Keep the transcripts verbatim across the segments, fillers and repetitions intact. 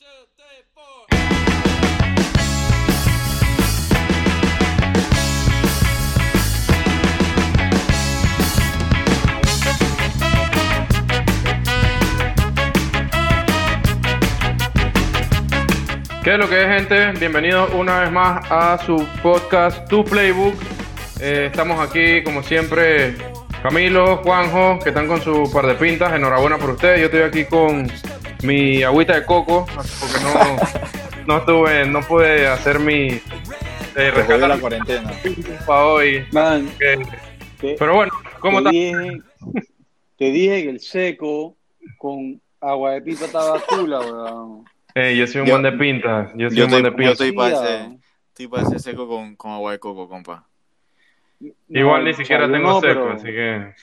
¿Qué es lo que es, gente? Bienvenidos una vez más a su podcast Tu Playbook. Eh, estamos aquí, como siempre, Camilo, Juanjo, que están con su par de pintas. Enhorabuena por ustedes. Yo estoy aquí con mi agüita de coco, porque no, no estuve, no pude hacer mi eh, rescate de la cuarentena para hoy. Man, eh, te, pero bueno, ¿cómo estás? Dije, te dije que el seco con agua de pinta estaba chula, weón. Hey, yo soy un yo, buen de pintas. Yo soy yo un buen de pintas. Yo estoy para ese, pa ese seco con, con agua de coco, compa. No, igual ni siquiera tengo no, seco, pero... así que...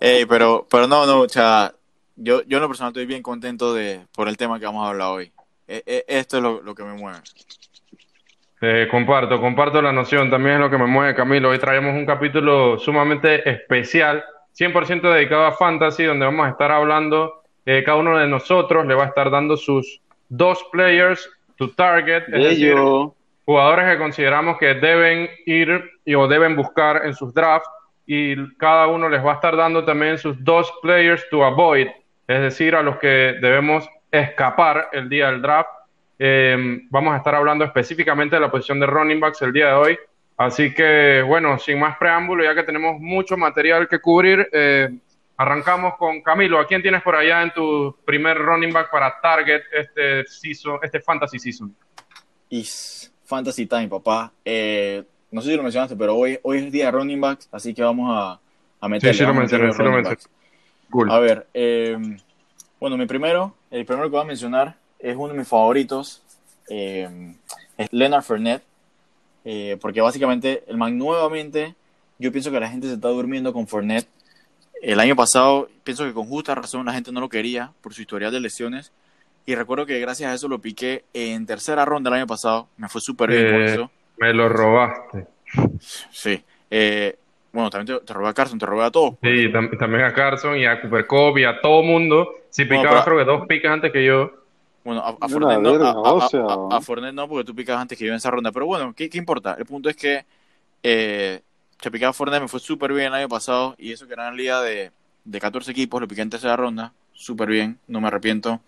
Ey, pero, pero no, no, cha, yo, yo en lo personal estoy bien contento de por el tema que vamos a hablar hoy. E, e, esto es lo, lo que me mueve. Eh, comparto, comparto la noción, también es lo que me mueve, Camilo. Hoy traemos un capítulo sumamente especial, cien por ciento dedicado a Fantasy, donde vamos a estar hablando, eh, cada uno de nosotros le va a estar dando sus dos players to target, es decir, jugadores que consideramos que deben ir y, o deben buscar en sus drafts, y cada uno les va a estar dando también sus dos players to avoid, es decir, a los que debemos escapar el día del draft. Eh, vamos a estar hablando específicamente de la posición de running backs el día de hoy, así que bueno, sin más preámbulo, ya que tenemos mucho material que cubrir, eh, arrancamos con Camilo. ¿A quién tienes por allá en tu primer running back para target este season, este fantasy season? Is Fantasy Time, papá. Eh, no sé si lo mencionaste, pero hoy, hoy es día de running backs, así que vamos a, a meterle. Sí, sí lo mencioné, sí lo mencioné. Cool. A ver, eh, bueno, mi primero, el primero que voy a mencionar es uno de mis favoritos, eh, es Leonard Fournette, eh, porque básicamente el man nuevamente, yo pienso que la gente se está durmiendo con Fournette. El año pasado, pienso que con justa razón la gente no lo quería por su historial de lesiones. Y recuerdo que gracias a eso lo piqué en tercera ronda el año pasado. Me fue súper bien eh, con eso. Me lo robaste. Sí. Eh, bueno, también te, te robé a Carson, te robé a todos. Sí, tam- también a Carson y a Cooper Kupp y a todo mundo. Si picabas, bueno, pero, creo que dos picas antes que yo. Bueno, a, a Fournette no, no, a, a, a, a Fournette no, porque tú picas antes que yo en esa ronda. Pero bueno, ¿qué, qué importa? El punto es que eh, te picaba a Fournette, me fue súper bien el año pasado. Y eso que era en liga de, de catorce equipos, lo piqué en tercera ronda. Súper bien, no me arrepiento.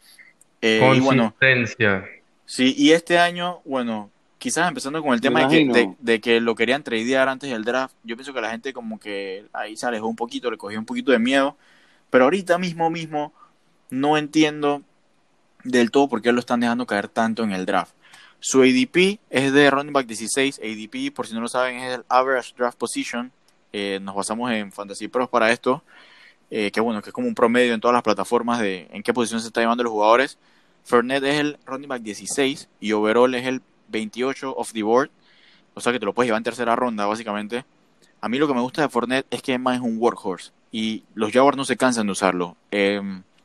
Eh, Consistencia. Y bueno, sí, y este año, bueno, quizás empezando con el tema de que, de, de que lo querían tradear antes del draft, yo pienso que la gente como que ahí se alejó un poquito, le cogió un poquito de miedo, pero ahorita mismo mismo no entiendo del todo por qué lo están dejando caer tanto en el draft. Su A D P es de running back dieciséis, A D P, por si no lo saben, es el Average Draft Position, eh, nos basamos en Fantasy Pros para esto, eh, que bueno, que es como un promedio en todas las plataformas de en qué posición se está llevando los jugadores. Fournette es el running back dieciséis y overall es el veintiocho off the board. O sea que te lo puedes llevar en tercera ronda, básicamente. A mí lo que me gusta de Fournette es que más es un workhorse. Y los Jaguars no se cansan de usarlo. Eh,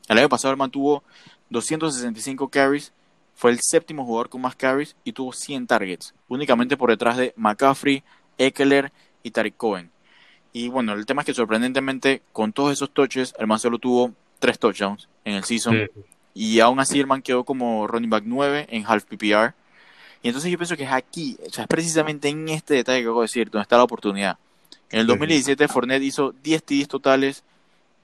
el año pasado el man tuvo doscientos sesenta y cinco carries. Fue el séptimo jugador con más carries y tuvo cien targets. Únicamente por detrás de McCaffrey, Eckler y Tariq Cohen. Y bueno, el tema es que sorprendentemente con todos esos touches, el man solo tuvo tres touchdowns en el season. Sí. Y aún así el man quedó como running back nueve en half P P R. Y entonces yo pienso que es aquí, o sea, es precisamente en este detalle que acabo de decir, donde está la oportunidad. En el dos mil diecisiete Fournette hizo diez T Ds totales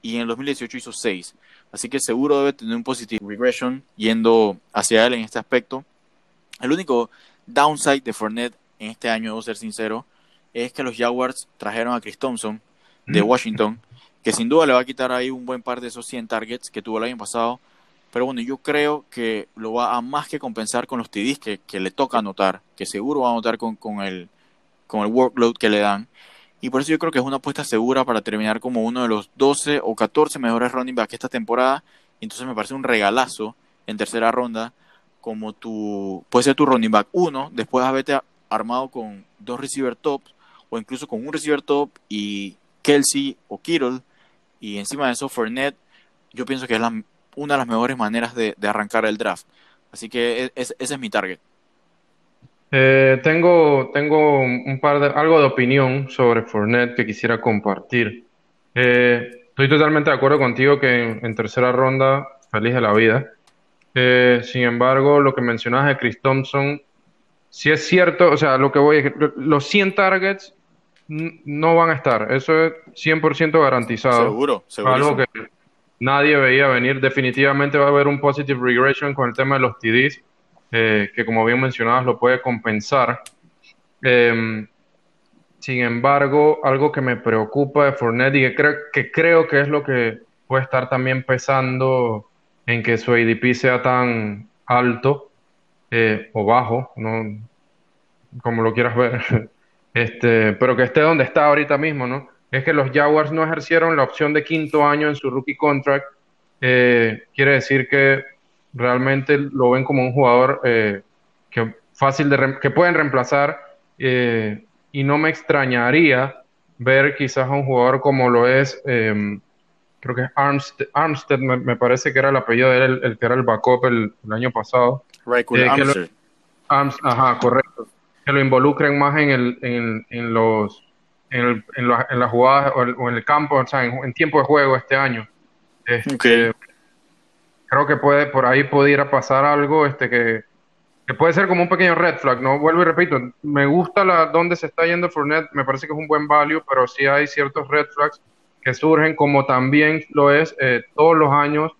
y en el dos mil dieciocho hizo seis. Así que seguro debe tener un positive regression yendo hacia él en este aspecto. El único downside de Fournette en este año, debo ser sincero, es que los Jaguars trajeron a Chris Thompson de Washington, que sin duda le va a quitar ahí un buen par de esos cien targets que tuvo el año pasado. Pero bueno, yo creo que lo va a más que compensar con los T Ds que, que le toca anotar, que seguro va a anotar con, con, el, con el workload que le dan. Y por eso yo creo que es una apuesta segura para terminar como uno de los doce o catorce mejores running backs esta temporada. Entonces me parece un regalazo en tercera ronda, como tu, puede ser tu running back uno, después haberte armado con dos receiver tops, o incluso con un receiver top y Kelsey o Kittle. Y encima de eso, Fournette, yo pienso que es la... una de las mejores maneras de, de arrancar el draft. Así que es, ese es mi target. Eh, tengo tengo un par de algo de opinión sobre Fournette que quisiera compartir. Eh, estoy totalmente de acuerdo contigo que en, en tercera ronda, feliz de la vida. Eh, sin embargo, lo que mencionas de Chris Thompson, si es cierto, o sea, lo que voy es que los cien targets n- no van a estar. Eso es cien por ciento garantizado. Seguro, seguro. Algo que nadie veía venir. Definitivamente va a haber un positive regression con el tema de los T Ds, eh, que como bien mencionabas lo puede compensar. Eh, sin embargo, algo que me preocupa de Fournette y que creo, que creo que es lo que puede estar también pesando en que su A D P sea tan alto eh, o bajo, no, como lo quieras ver, este, pero que esté donde está ahorita mismo, ¿no? Es que los Jaguars no ejercieron la opción de quinto año en su rookie contract. Eh, quiere decir que realmente lo ven como un jugador eh, que fácil de re- que pueden reemplazar eh, y no me extrañaría ver quizás a un jugador como lo es, eh, creo que es Armstead, Armstead me, me parece que era el apellido de él, el, el que era el backup el, el año pasado. Right, eh, que lo, Arms, ajá, correcto. Que lo involucren más en el en, en los en, el, en, la, en la jugada o, el, o en el campo, o sea, en, en tiempo de juego este año. Este, okay. Creo que puede por ahí pudiera pasar algo este que, que puede ser como un pequeño red flag, ¿no? Vuelvo y repito, me gusta la dónde se está yendo Fournette, me parece que es un buen value, pero sí hay ciertos red flags que surgen, como también lo es eh, todos los años,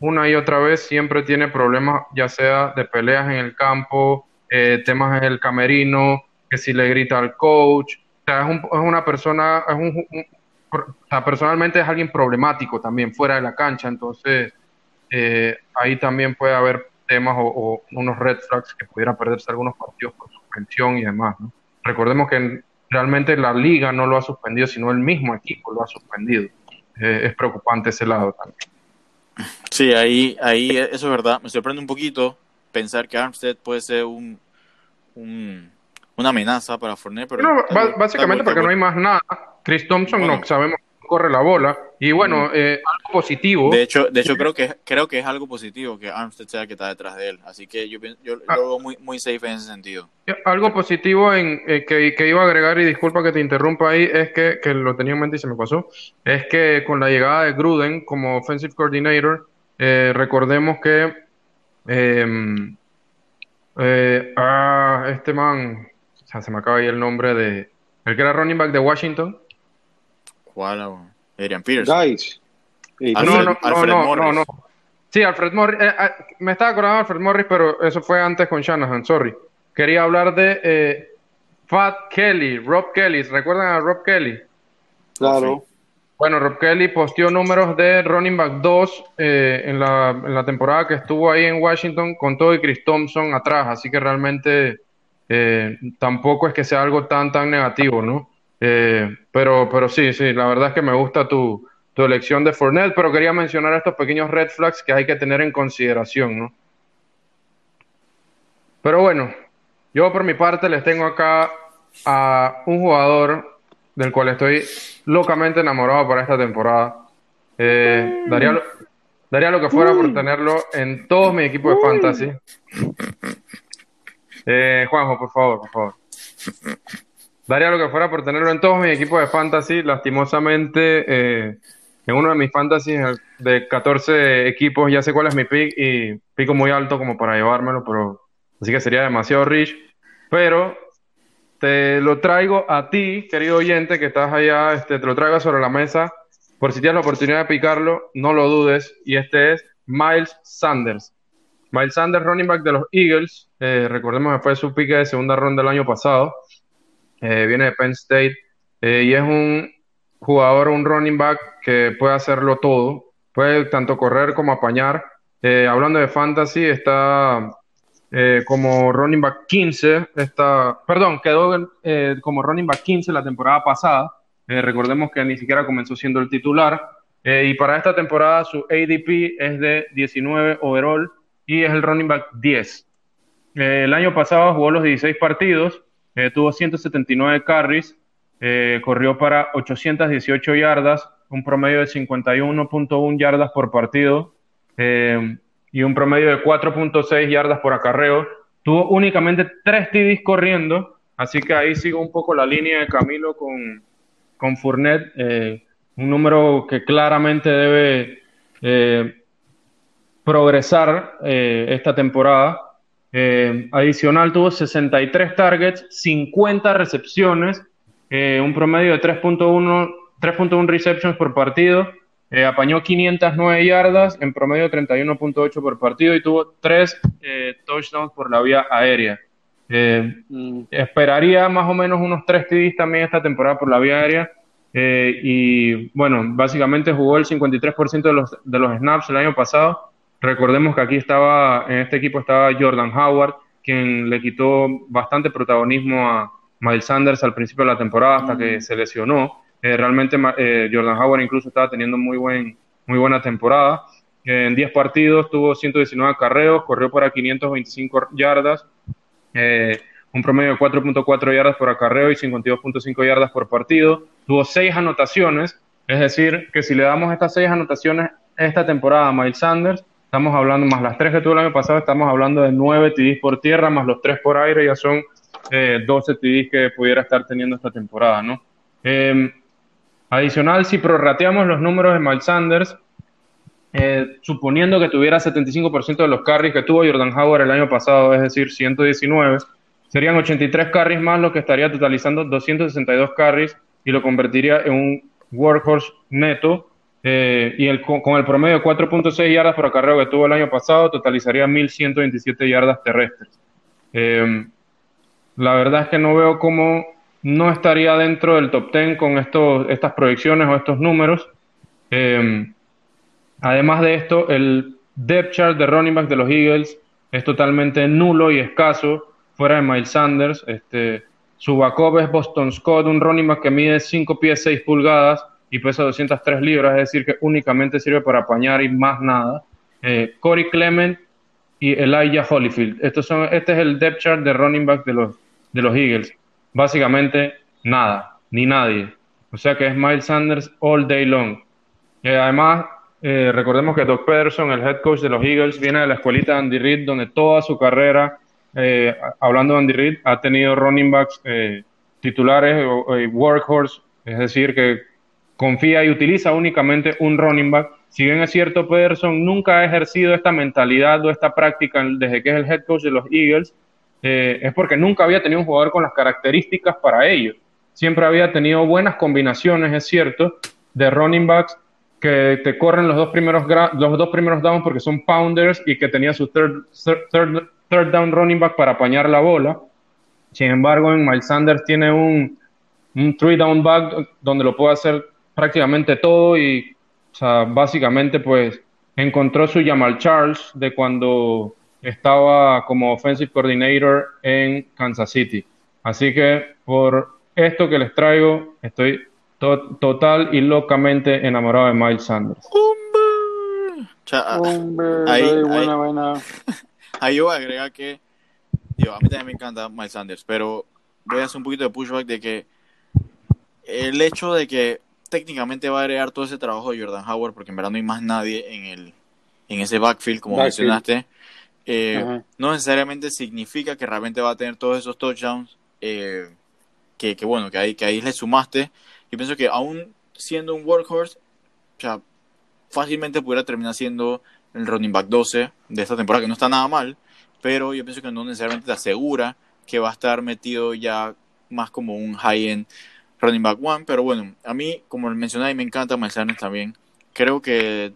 una y otra vez, siempre tiene problemas, ya sea de peleas en el campo, eh, temas en el camerino, que si le grita al coach. O sea, es, un, es una persona, es un, un, o sea, personalmente es alguien problemático también fuera de la cancha, entonces eh, ahí también puede haber temas o, o unos red flags que pudieran perderse algunos partidos por suspensión y demás, ¿no? Recordemos que realmente la liga no lo ha suspendido, sino el mismo equipo lo ha suspendido. Eh, es preocupante ese lado también. Sí, ahí, ahí eso es verdad. Me sorprende un poquito pensar que Armstead puede ser un... un... una amenaza para Fournette, pero... No, está, básicamente está porque no hay más nada. Chris Thompson bueno, no sabemos que corre la bola. Y bueno, eh, algo positivo... De hecho, de hecho creo que creo que es algo positivo que Armstead sea el que está detrás de él. Así que yo, yo ah, lo veo muy, muy safe en ese sentido. Algo positivo en eh, que, que iba a agregar, y disculpa que te interrumpa ahí, es que, que lo tenía en mente y se me pasó, es que con la llegada de Gruden como offensive coordinator, eh, recordemos que... Eh, eh, ah, este man... O sea, se me acaba ahí el nombre de... ¿El que era running back de Washington? ¿Cuál? Adrian Peterson. Guys. Hey, Alfred, no, no, Alfred no, Morris. no, no. Sí, Alfred Morris. Eh, eh, me estaba acordando de Alfred Morris, pero eso fue antes con Shanahan, sorry. Quería hablar de eh, Fat Kelly, Rob Kelley. ¿Recuerdan a Rob Kelley? Claro. Sí. Bueno, Rob Kelley posteó números de running back dos eh, en, la, en la temporada que estuvo ahí en Washington con todo y Chris Thompson atrás, así que realmente... Eh, tampoco es que sea algo tan tan negativo, ¿no? Eh, pero pero sí, sí, la verdad es que me gusta tu, tu elección de Fournette, pero quería mencionar estos pequeños red flags que hay que tener en consideración, ¿no? Pero bueno, yo por mi parte les tengo acá a un jugador del cual estoy locamente enamorado para esta temporada. Eh, daría, lo, daría lo que fuera por tenerlo en todos mis equipos de fantasy. Eh, Juanjo, por favor, por favor. Daría lo que fuera por tenerlo en todos mis equipos de fantasy. Lastimosamente, eh, en uno de mis fantasies de catorce equipos, ya sé cuál es mi pick y pico muy alto como para llevármelo, pero así que sería demasiado rich. Pero te lo traigo a ti, querido oyente, que estás allá, este, te lo traigo sobre la mesa. Por si tienes la oportunidad de picarlo, no lo dudes. Y este es Miles Sanders. Miles Sanders, running back de los Eagles, eh, recordemos que fue su pique de segunda ronda el año pasado, eh, viene de Penn State, eh, y es un jugador, un running back que puede hacerlo todo, puede tanto correr como apañar. Eh, hablando de fantasy, está eh, como running back quince, está, perdón, quedó eh, como running back quince la temporada pasada, eh, recordemos que ni siquiera comenzó siendo el titular, eh, y para esta temporada su A D P es de diecinueve overall, y es el running back diez. Eh, el año pasado jugó los dieciséis partidos, eh, tuvo ciento setenta y nueve carries, eh, corrió para ochocientas dieciocho yardas, un promedio de cincuenta y uno punto uno yardas por partido, eh, y un promedio de cuatro punto seis yardas por acarreo. Tuvo únicamente tres T Ds corriendo, así que ahí sigo un poco la línea de Camilo con, con Fournette, eh, un número que claramente debe... Eh, progresar eh, esta temporada. Eh, adicional tuvo sesenta y tres targets, cincuenta recepciones, eh, un promedio de tres punto uno receptions por partido, eh, apañó quinientas nueve yardas, en promedio treinta y uno punto ocho por partido, y tuvo tres eh, touchdowns por la vía aérea. Eh, mm. Esperaría más o menos unos tres T Ds también esta temporada por la vía aérea, eh, y bueno, básicamente jugó el cincuenta y tres por ciento de los, de los snaps el año pasado. Recordemos que aquí estaba, en este equipo estaba Jordan Howard, quien le quitó bastante protagonismo a Miles Sanders al principio de la temporada hasta mm. que se lesionó. Eh, realmente eh, Jordan Howard incluso estaba teniendo muy, buen, muy buena temporada. Eh, en diez partidos tuvo ciento diecinueve acarreos, corrió para quinientas veinticinco yardas, eh, un promedio de cuatro punto cuatro yardas por acarreo y cincuenta y dos punto cinco yardas por partido. Tuvo seis anotaciones, es decir, que si le damos estas seis anotaciones esta temporada a Miles Sanders, estamos hablando, más las tres que tuvo el año pasado, estamos hablando de nueve T Ds por tierra, más los tres por aire, ya son eh, doce T Ds que pudiera estar teniendo esta temporada, ¿no? Eh, adicional, si prorrateamos los números de Miles Sanders, eh, suponiendo que tuviera setenta y cinco por ciento de los carries que tuvo Jordan Howard el año pasado, es decir, ciento diecinueve, serían ochenta y tres carries más, lo que estaría totalizando doscientos sesenta y dos carries y lo convertiría en un workhorse neto. Eh, y el, con el promedio de cuatro punto seis yardas por acarreo que tuvo el año pasado, totalizaría mil ciento veintisiete yardas terrestres. Eh, la verdad es que no veo cómo no estaría dentro del top diez con esto, estas proyecciones o estos números. Eh, además de esto, el depth chart de running back de los Eagles es totalmente nulo y escaso, fuera de Miles Sanders. Este, su backup es Boston Scott, un running back que mide cinco pies seis pulgadas y pesa doscientas tres libras, es decir, que únicamente sirve para apañar y más nada. Eh, Corey Clement y Elijah Holyfield. Estos son, este es el depth chart de running back de los, de los Eagles. Básicamente nada, ni nadie. O sea que es Miles Sanders all day long. Eh, además, eh, recordemos que Doc Pederson, el head coach de los Eagles, viene de la escuelita de Andy Reid, donde toda su carrera, eh, hablando de Andy Reid, ha tenido running backs eh, titulares, eh, workhorse, es decir, que confía y utiliza únicamente un running back. Si bien es cierto, Pederson nunca ha ejercido esta mentalidad o esta práctica desde que es el head coach de los Eagles, eh, es porque nunca había tenido un jugador con las características para ello. Siempre había tenido buenas combinaciones, es cierto, de running backs que te corren los dos primeros, gra- los dos primeros downs porque son pounders, y que tenía su third, third, third down running back para apañar la bola. Sin embargo, en Miles Sanders tiene un, un three down back donde lo puede hacer prácticamente todo, y o sea, básicamente pues encontró su Jamaal Charles de cuando estaba como offensive coordinator en Kansas City. Así que por esto que les traigo, estoy to- total y locamente enamorado de Miles Sanders. ¡Hombre! Cha- Hombre, ahí, ahí, buena, ahí. Buena. Ahí yo voy a agregar que yo, a mí también me encanta Miles Sanders, pero voy a hacer un poquito de pushback de que el hecho de que técnicamente va a agregar todo ese trabajo de Jordan Howard, porque en verdad no hay más nadie en el en ese backfield, como backfield. mencionaste. Eh, no necesariamente significa que realmente va a tener todos esos touchdowns eh, que, que bueno, que ahí, que ahí le sumaste. Yo pienso que aún siendo un workhorse, o sea, fácilmente pudiera terminar siendo el running back doce de esta temporada, que no está nada mal, pero yo pienso que no necesariamente te asegura que va a estar metido ya más como un high-end running back one, pero bueno, a mí, como mencionaba, y me encanta Miles Sanders también. Creo que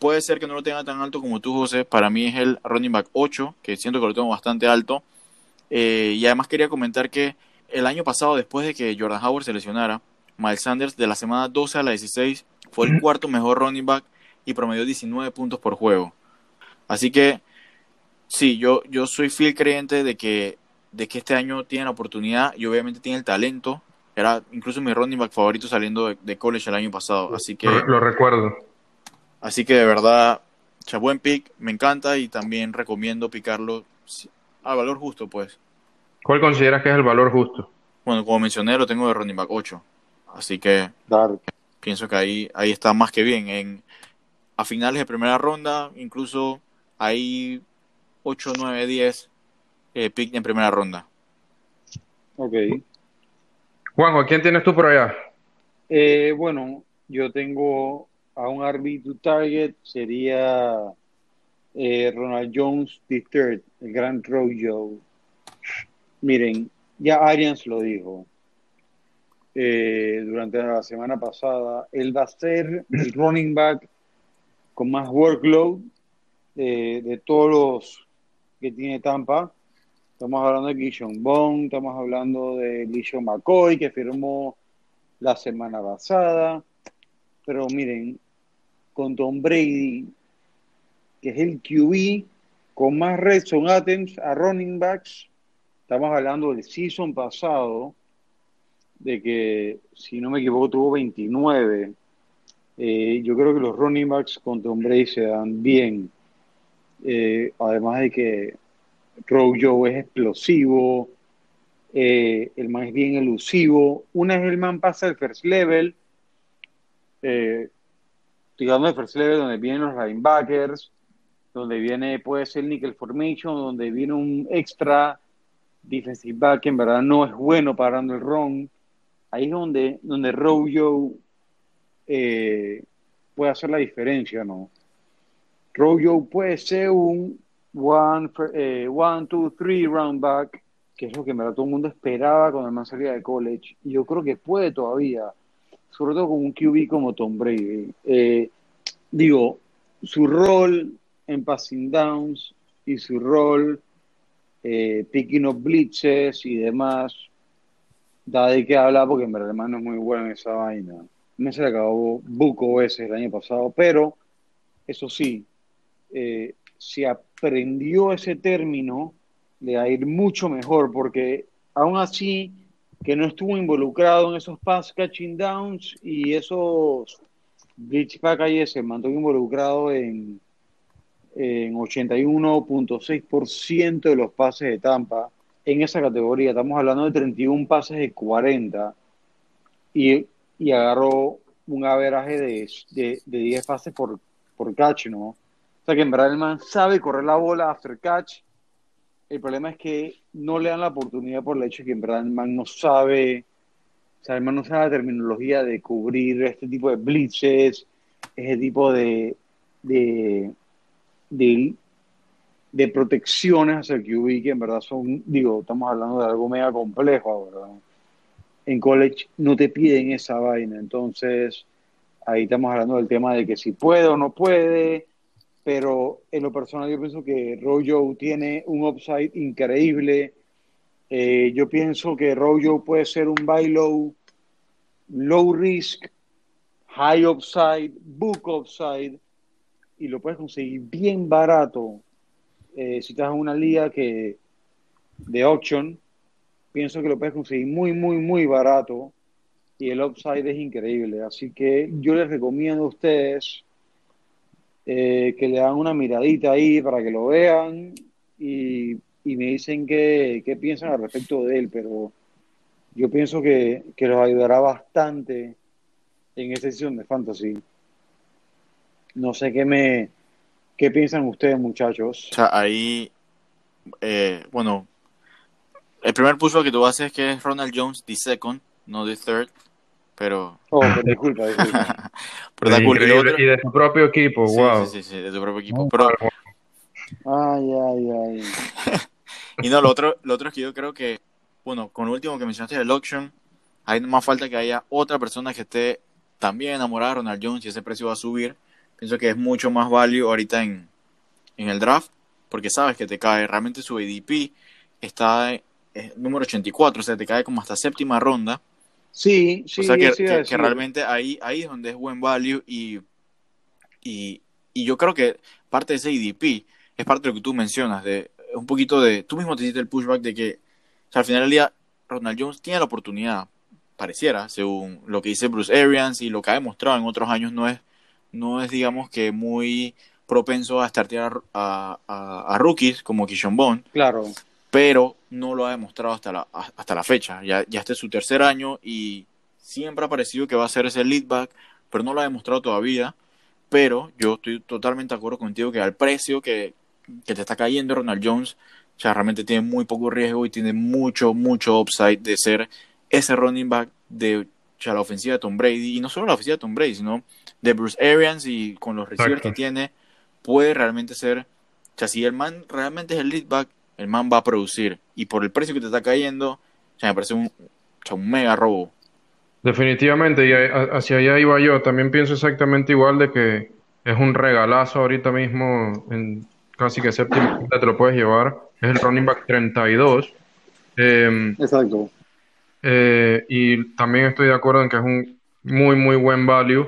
puede ser que no lo tenga tan alto como tú, José. Para mí es el running back ocho, que siento que lo tengo bastante alto. Eh, y además quería comentar que el año pasado, después de que Jordan Howard se lesionara, Miles Sanders de la semana doce a la dieciséis fue el cuarto mejor running back y promedió diecinueve puntos por juego. Así que sí, yo, yo soy fiel creyente de que, de que este año tiene la oportunidad y obviamente tiene el talento. Era incluso mi running back favorito saliendo de, de college el año pasado, así que... Lo, lo recuerdo. Así que de verdad, cha, buen pick, me encanta, y también recomiendo picarlo a valor justo, pues. ¿Cuál consideras que es el valor justo? Bueno, como mencioné, lo tengo de running back ocho, así que Dark. Pienso que ahí, ahí está más que bien. En, a finales de primera ronda, incluso ahí ocho, nueve, diez eh, pick en primera ronda. Ok. Juanjo, ¿quién tienes tú por allá? Eh, bueno, yo tengo a un R B dos target, sería eh, Ronald Jones tercero, el gran Rojo. Miren, ya Arians lo dijo eh, durante la semana pasada, él va a ser el running back con más workload eh, de todos los que tiene Tampa. Estamos hablando de Keyshawn Vaughn, estamos hablando de LeSean McCoy, que firmó la semana pasada. Pero miren, con Tom Brady, que es el Q B con más red zone attempts a running backs, estamos hablando del season pasado, de que, si no me equivoco, tuvo veintinueve. Eh, yo creo que los running backs con Tom Brady se dan bien. Eh, además de que Rojo es explosivo, eh, el man es bien elusivo. Una vez el man pasa el first level, eh, estoy hablando de first level donde vienen los linebackers, donde viene, puede ser nickel formation, donde viene un extra defensive back que en verdad no es bueno parando el run. Ahí es donde, donde Rojo eh, puede hacer la diferencia, ¿no? Rojo puede ser un One, eh, one, two, three round back, que es lo que en verdad todo el mundo esperaba cuando el man salía de college. Y yo creo que puede todavía, sobre todo con un Q B como Tom Brady. Eh, digo, su rol en passing downs y su rol eh, picking up blitzes y demás, da de qué hablar, porque en verdad el man no es muy bueno en esa vaina. Me se le acabó buco ese el año pasado, pero eso sí, eh, si aprendió ese término, le va a ir mucho mejor, porque aún así que no estuvo involucrado en esos pass catching downs y esos blitz pack, ahí se mantuvo involucrado en, en ochenta y uno punto seis por ciento de los pases de Tampa. En esa categoría estamos hablando de treinta y uno pases de cuarenta, y, y agarró un averaje de, de, de diez pases por, por catch, ¿no? O sea, que en verdad el man sabe correr la bola after catch. El problema es que no le dan la oportunidad por el hecho de que en verdad el man no sabe, o sea, el man no sabe la terminología de cubrir este tipo de blitzes, ese tipo de de, de, de protecciones hacia el Q B, que en verdad son, digo, estamos hablando de algo mega complejo ahora. En college no te piden esa vaina, entonces ahí estamos hablando del tema de que si puede o no puede. Pero en lo personal yo pienso que Rojo tiene un upside increíble. Eh, yo pienso que Rojo puede ser un buy low, low risk, high upside, book upside, y lo puedes conseguir bien barato. Eh, si estás en una liga que de auction, pienso que lo puedes conseguir muy, muy, muy barato, y el upside es increíble. Así que yo les recomiendo a ustedes Eh, que le dan una miradita ahí para que lo vean y, y me dicen qué qué piensan al respecto de él, pero yo pienso que, que los ayudará bastante en esta sesión de Fantasy. No sé qué me qué piensan ustedes, muchachos. O sea, ahí, eh, bueno, el primer push que tú haces es que es Ronald Jones the second, no the third. Pero... Oh, pero disculpa, disculpa. Pero da cool. Y, otro... y de su propio equipo, sí, wow. Sí, sí, sí, de su propio equipo. Pero... Ay, ay, ay. Y no, lo otro, lo otro es que yo creo que, bueno, con lo último que mencionaste del auction, hay más falta que haya otra persona que esté también enamorada de Ronald Jones y ese precio va a subir. Pienso que es mucho más value ahorita en, en el draft, porque sabes que te cae. Realmente su A D P está es número ochenta y cuatro, o sea, te cae como hasta séptima ronda. Sí, sí, o sea que, que, que realmente ahí, ahí es donde es buen value y, y, y yo creo que parte de ese E D P es parte de lo que tú mencionas, de un poquito de, tú mismo te hiciste el pushback de que, o sea, al final del día Ronald Jones tiene la oportunidad, pareciera, según lo que dice Bruce Arians y lo que ha demostrado en otros años, no es, no es digamos que muy propenso a startear a, a, a rookies como Keyshawn Vaughn. Claro. Pero no lo ha demostrado hasta la, hasta la fecha. Ya, ya este es su tercer año y siempre ha parecido que va a ser ese lead back, pero no lo ha demostrado todavía. Pero yo estoy totalmente de acuerdo contigo que al precio que, que te está cayendo Ronald Jones, o sea, realmente tiene muy poco riesgo y tiene mucho, mucho upside de ser ese running back de, o sea, la ofensiva de Tom Brady. Y no solo la ofensiva de Tom Brady, sino de Bruce Arians, y con los receivers que tiene, puede realmente ser O sea, si el man realmente es el lead back, el man va a producir. Y por el precio que te está cayendo, o sea, me parece un, o sea, un mega robo. Definitivamente, y hacia allá iba yo. También pienso exactamente igual de que es un regalazo ahorita mismo, en casi que séptima te lo puedes llevar. Es el running back treinta y dos. Eh, Exacto. Eh, y también estoy de acuerdo en que es un muy, muy buen value.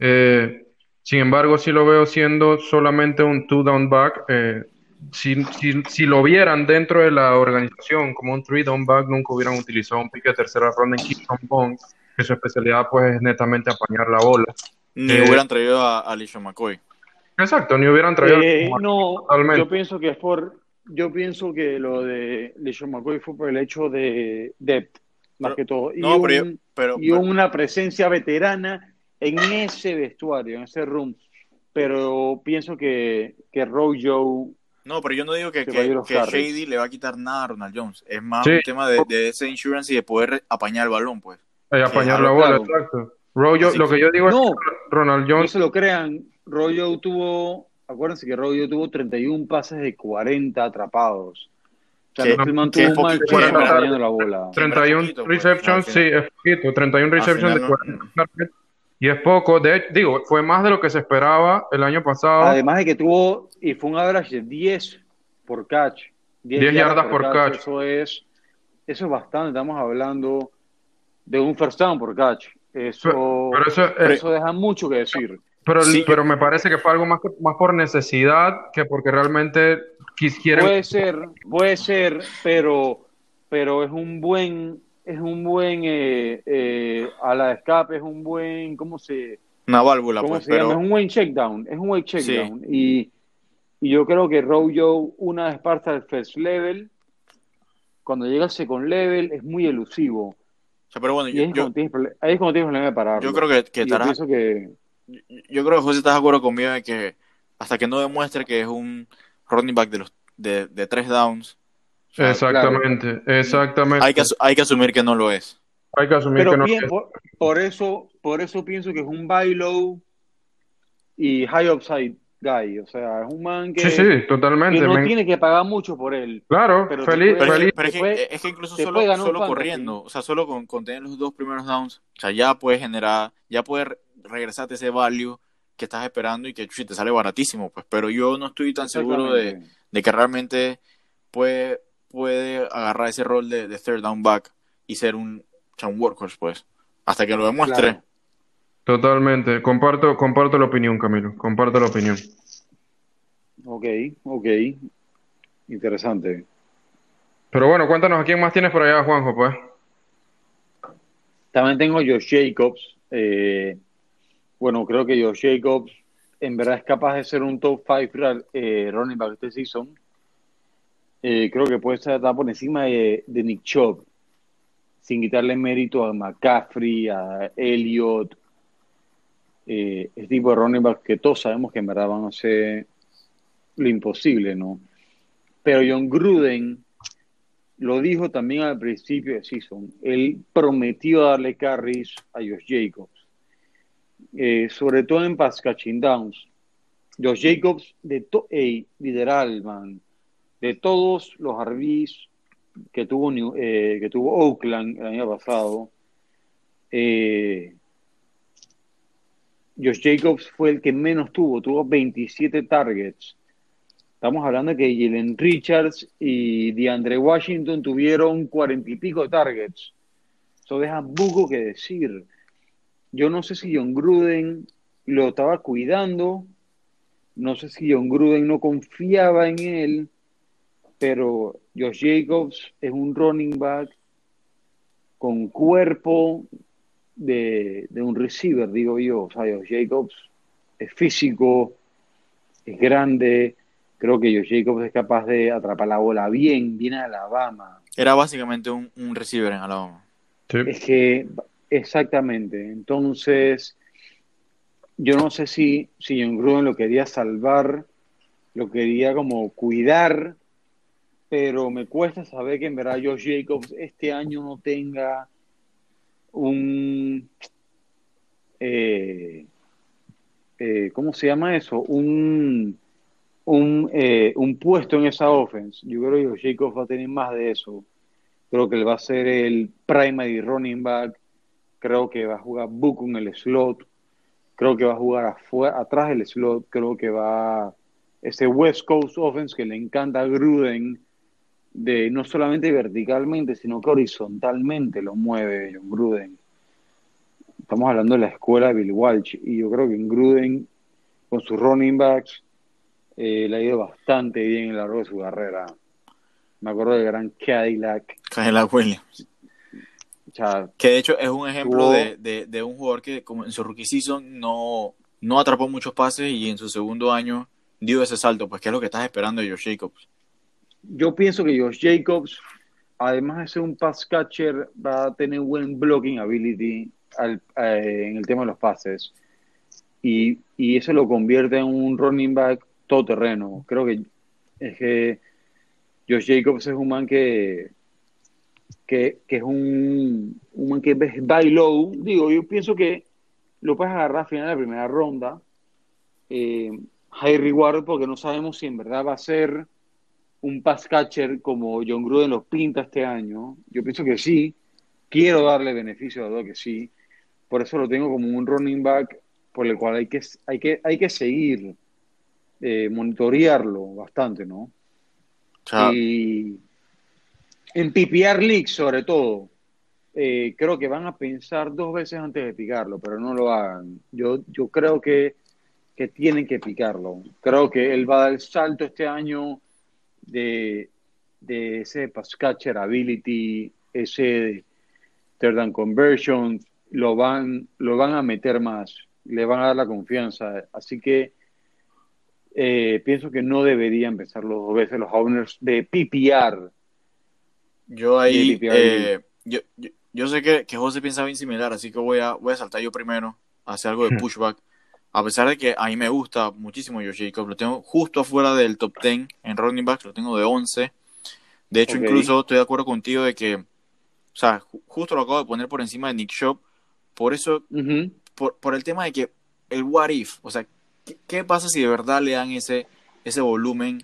Eh, sin embargo, si lo veo siendo solamente un two-down back, eh, si, si, si lo vieran dentro de la organización como un three-down back, nunca hubieran utilizado un pick de tercera ronda en Keyshawn Vaughn, que su especialidad pues es netamente apañar la bola. Ni eh, hubieran traído a, a LeSean McCoy. Exacto, ni hubieran traído eh, a No, totalmente. Yo pienso que es por... Yo pienso que lo de LeSean McCoy fue por el hecho de depth, más pero, que todo. Y, no, un, pero, pero, y pero, una presencia veterana en ese vestuario, en ese room. Pero pienso que, que Rojo... No, pero yo no digo que, que, que Shady le va a quitar nada a Ronald Jones. Es más sí. un tema de, de ese insurance y de poder apañar el balón, pues. Ay, apañar la bola, exacto. Rojo, lo que, que yo digo no, es que Ronald Jones... No se lo crean, Rojo tuvo... Acuérdense que Rojo tuvo treinta y un pases de cuarenta atrapados. O sea, el man tuvo mal cuarenta atrapando la bola. treinta y un receptions, sí, es poquito. treinta y un receptions de cuarenta targets. Y es poco. De hecho, digo, fue más de lo que se esperaba el año pasado. Además de que tuvo, y fue un average de diez por catch. diez yardas por catch. Eso es, eso es bastante. Estamos hablando de un first down por catch. Eso, pero eso, pero eso deja mucho que decir. Pero, sí, pero me parece que fue algo más, más por necesidad que porque realmente quisieran... Puede ser, puede ser, pero, pero es un buen, es un buen eh, eh, a la escape, es un buen, ¿cómo se...? Una válvula, ¿cómo pues, se pero... llama? Es un buen check down, es un buen check sí. down. Y, y yo creo que Rojo, una vez parte al first level, cuando llega al second level, es muy elusivo. O sea, pero bueno, yo, ahí, es yo, tienes, ahí es cuando tienes problema de pararlo. Yo creo que, que estará... Yo creo que José está de acuerdo conmigo de que hasta que no demuestre que es un running back de los de, de tres downs. O sea, exactamente, claro, exactamente. Hay que, hay que asumir que no lo es. Hay que asumir Pero que no bien, lo es. Por, por, eso, por eso pienso que es un buy low y high upside guy. O sea, es un man que, sí, sí, totalmente. que no me... tiene que pagar mucho por él. Claro, pero feliz. Puede, feliz. Pero es, que, puede, es que incluso solo, solo corriendo, o sea, solo con, con tener los dos primeros downs, o sea, ya puedes generar, ya puedes... regresate ese value que estás esperando y que te sale baratísimo, pues. Pero yo no estoy tan seguro de, de que realmente puede, puede agarrar ese rol de, de third down back y ser un, un workhorse, pues, hasta que lo demuestre. Claro. Totalmente, comparto, comparto la opinión, Camilo, comparto la opinión. Ok, ok, interesante. Pero bueno, cuéntanos, ¿a quién más tienes por allá, Juanjo, pues? También tengo Josh Jacobs, eh... Bueno, creo que Josh Jacobs en verdad es capaz de ser un top five eh, running back este season. Eh, creo que puede estar por encima de, de Nick Chubb, sin quitarle mérito a McCaffrey, a Elliott, eh, este tipo de running back que todos sabemos que en verdad van a hacer lo imposible, ¿no? Pero John Gruden lo dijo también al principio de season. Él prometió darle carries a Josh Jacobs. Eh, sobre todo en pass catching downs. Josh Jacobs de to- hey, literal, man, de todos los R Bs que tuvo New- eh, que tuvo Oakland el año pasado, eh, Josh Jacobs fue el que menos tuvo, tuvo veintisiete targets. Estamos hablando de que Jalen Richards y DeAndre Washington tuvieron cuarenta y pico de targets. Eso deja poco que decir. Yo no sé si John Gruden lo estaba cuidando, no sé si John Gruden no confiaba en él, pero Josh Jacobs es un running back con cuerpo de, de un receiver, digo yo. O sea, Josh Jacobs es físico, es grande, creo que Josh Jacobs es capaz de atrapar la bola bien, bien a Alabama. Era básicamente un, un receiver en Alabama. Sí. Es que... Exactamente. Entonces, yo no sé si, si John Gruden lo quería salvar, lo quería como cuidar, pero me cuesta saber que en verdad Josh Jacobs este año no tenga un... Eh, eh, ¿Cómo se llama eso? Un, un, eh, un puesto en esa offense. Yo creo que Jacobs va a tener más de eso. Creo que él va a ser el primary running back. Creo que va a jugar Book en el slot. Creo que va a jugar afuera, atrás del slot. Creo que va ese West Coast offense que le encanta a Gruden, de no solamente verticalmente, sino que horizontalmente lo mueve John Gruden. Estamos hablando de la escuela de Bill Walsh, y yo creo que en Gruden, con sus running backs, eh, le ha ido bastante bien a lo largo de su carrera. Me acuerdo del gran Cadillac. Cadillac Williams. O sea, que de hecho es un ejemplo jugó... de, de, de un jugador que como en su rookie season no, no atrapó muchos pases, y en su segundo año dio ese salto. Pues, ¿qué es lo que estás esperando de Josh Jacobs? Yo pienso que Josh Jacobs, además de ser un pass catcher, va a tener buen blocking ability al, eh, en el tema de los pases. Y, y eso lo convierte en un running back todoterreno. Creo que es que Josh Jacobs es un man que, que, que es un, un man que es buy low. Digo, yo pienso que lo puedes agarrar a final de la primera ronda. Eh, high reward, porque no sabemos si en verdad va a ser un pass catcher como John Gruden los pinta este año. Yo pienso que sí. Quiero darle beneficio a lo que sí. Por eso lo tengo como un running back por el cual hay que, hay que, hay que seguir, eh, monitorearlo bastante, ¿no? Ah. Y en P P R League, sobre todo, eh, creo que van a pensar dos veces antes de picarlo, pero no lo hagan. Yo, yo creo que, que tienen que picarlo. Creo que él va a dar el salto este año de, de ese pass catcher ability, ese third down conversion, lo van, lo van a meter más, le van a dar la confianza. Así que eh, pienso que no deberían pensar dos veces los owners de P P R. Yo ahí, P P R eh, yo, yo, yo sé que, que José piensa bien similar, así que voy a, voy a saltar yo primero, a hacer algo de pushback. A pesar de que a mí me gusta muchísimo Josh Jacobs, lo tengo justo afuera del top diez en running backs, lo tengo de once. De hecho, okay, incluso estoy de acuerdo contigo de que, o sea, justo lo acabo de poner por encima de Nick Chubb. Por eso, uh-huh. por, por el tema de que el what if, o sea, ¿qué, qué pasa si de verdad le dan ese, ese volumen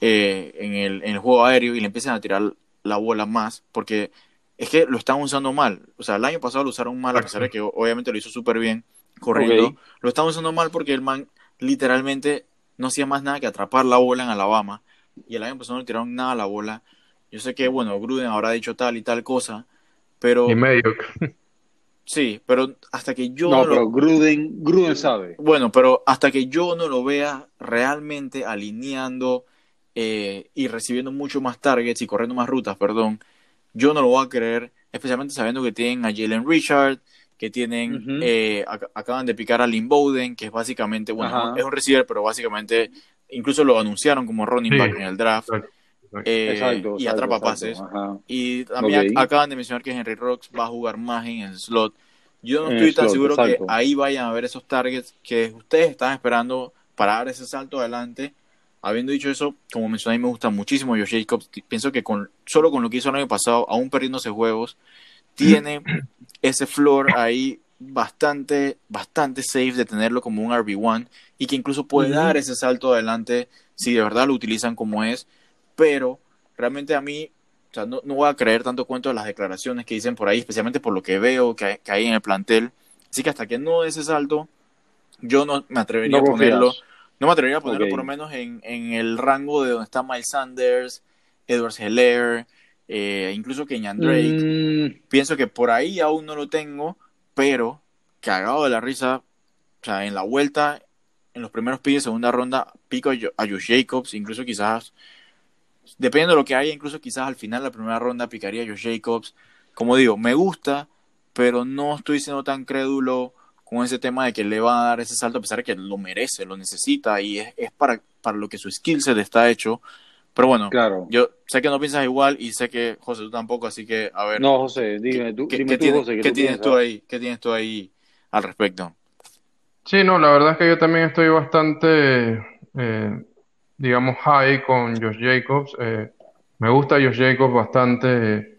eh, en, el, en el juego aéreo y le empiezan a tirar la bola más? Porque es que lo están usando mal. O sea, el año pasado lo usaron mal, a pesar de que obviamente lo hizo súper bien corriendo, okay. Lo estamos usando mal porque el man literalmente no hacía más nada que atrapar la bola en Alabama, y el año pasado no tiraron nada a la bola. Yo sé que, bueno, Gruden habrá dicho tal y tal cosa, pero... Y medio. Sí, pero hasta que yo... No, no pero lo... Gruden, Gruden sabe. Bueno, pero hasta que yo no lo vea realmente alineando eh, y recibiendo mucho más targets y corriendo más rutas, perdón, yo no lo voy a creer, especialmente sabiendo que tienen a Jalen Richards, que tienen, uh-huh. eh, ac- acaban de picar a Lynn Bowden, que es básicamente, bueno, Ajá. es un receiver, pero básicamente, incluso lo anunciaron como running sí. back en el draft, exacto, exacto. Eh, exacto, y atrapa exacto, pases, Ajá. y también okay. ac- acaban de mencionar que Henry Rocks va a jugar más en el slot. Yo no en estoy tan slot, seguro exacto. que ahí vayan a ver esos targets que ustedes están esperando para dar ese salto adelante. Habiendo dicho eso, como mencioné, me gusta muchísimo Josh Jacobs, pienso que con solo con lo que hizo el año pasado, aún perdiéndose juegos, tiene ese floor ahí bastante, bastante safe de tenerlo como un R B uno, y que incluso puede uh-huh. dar ese salto adelante si de verdad lo utilizan como es. Pero realmente a mí, o sea, no, no voy a creer tanto cuento de las declaraciones que dicen por ahí, especialmente por lo que veo que hay, que hay en el plantel. Así que hasta que no dé ese salto, yo no me atrevería no a ponerlo, confías. no me atrevería a ponerlo okay. por lo menos en, en el rango de donde está Miles Sanders, Edwards-Helaire, Eh, incluso Kenyan Drake. mm. Pienso que por ahí aún no lo tengo, pero cagado de la risa, o sea, en la vuelta, en los primeros picks de segunda ronda, pico a Josh Jacobs. Incluso quizás, dependiendo de lo que haya, incluso quizás al final de la primera ronda picaría a Josh Jacobs. Como digo, me gusta, pero no estoy siendo tan crédulo con ese tema de que le va a dar ese salto, a pesar de que lo merece, lo necesita, y es, es para, para lo que su skill set está hecho. Pero bueno, claro. Yo sé que no piensas igual, y sé que, José, tú tampoco, así que, a ver... No, José, dime tú, ¿qué, dime ¿qué, tú, tiene, José, ¿qué tú tienes tú ahí, ¿qué tienes tú ahí al respecto? Sí, no, la verdad es que yo también estoy bastante, eh, digamos, high con Josh Jacobs. Eh, me gusta Josh Jacobs bastante.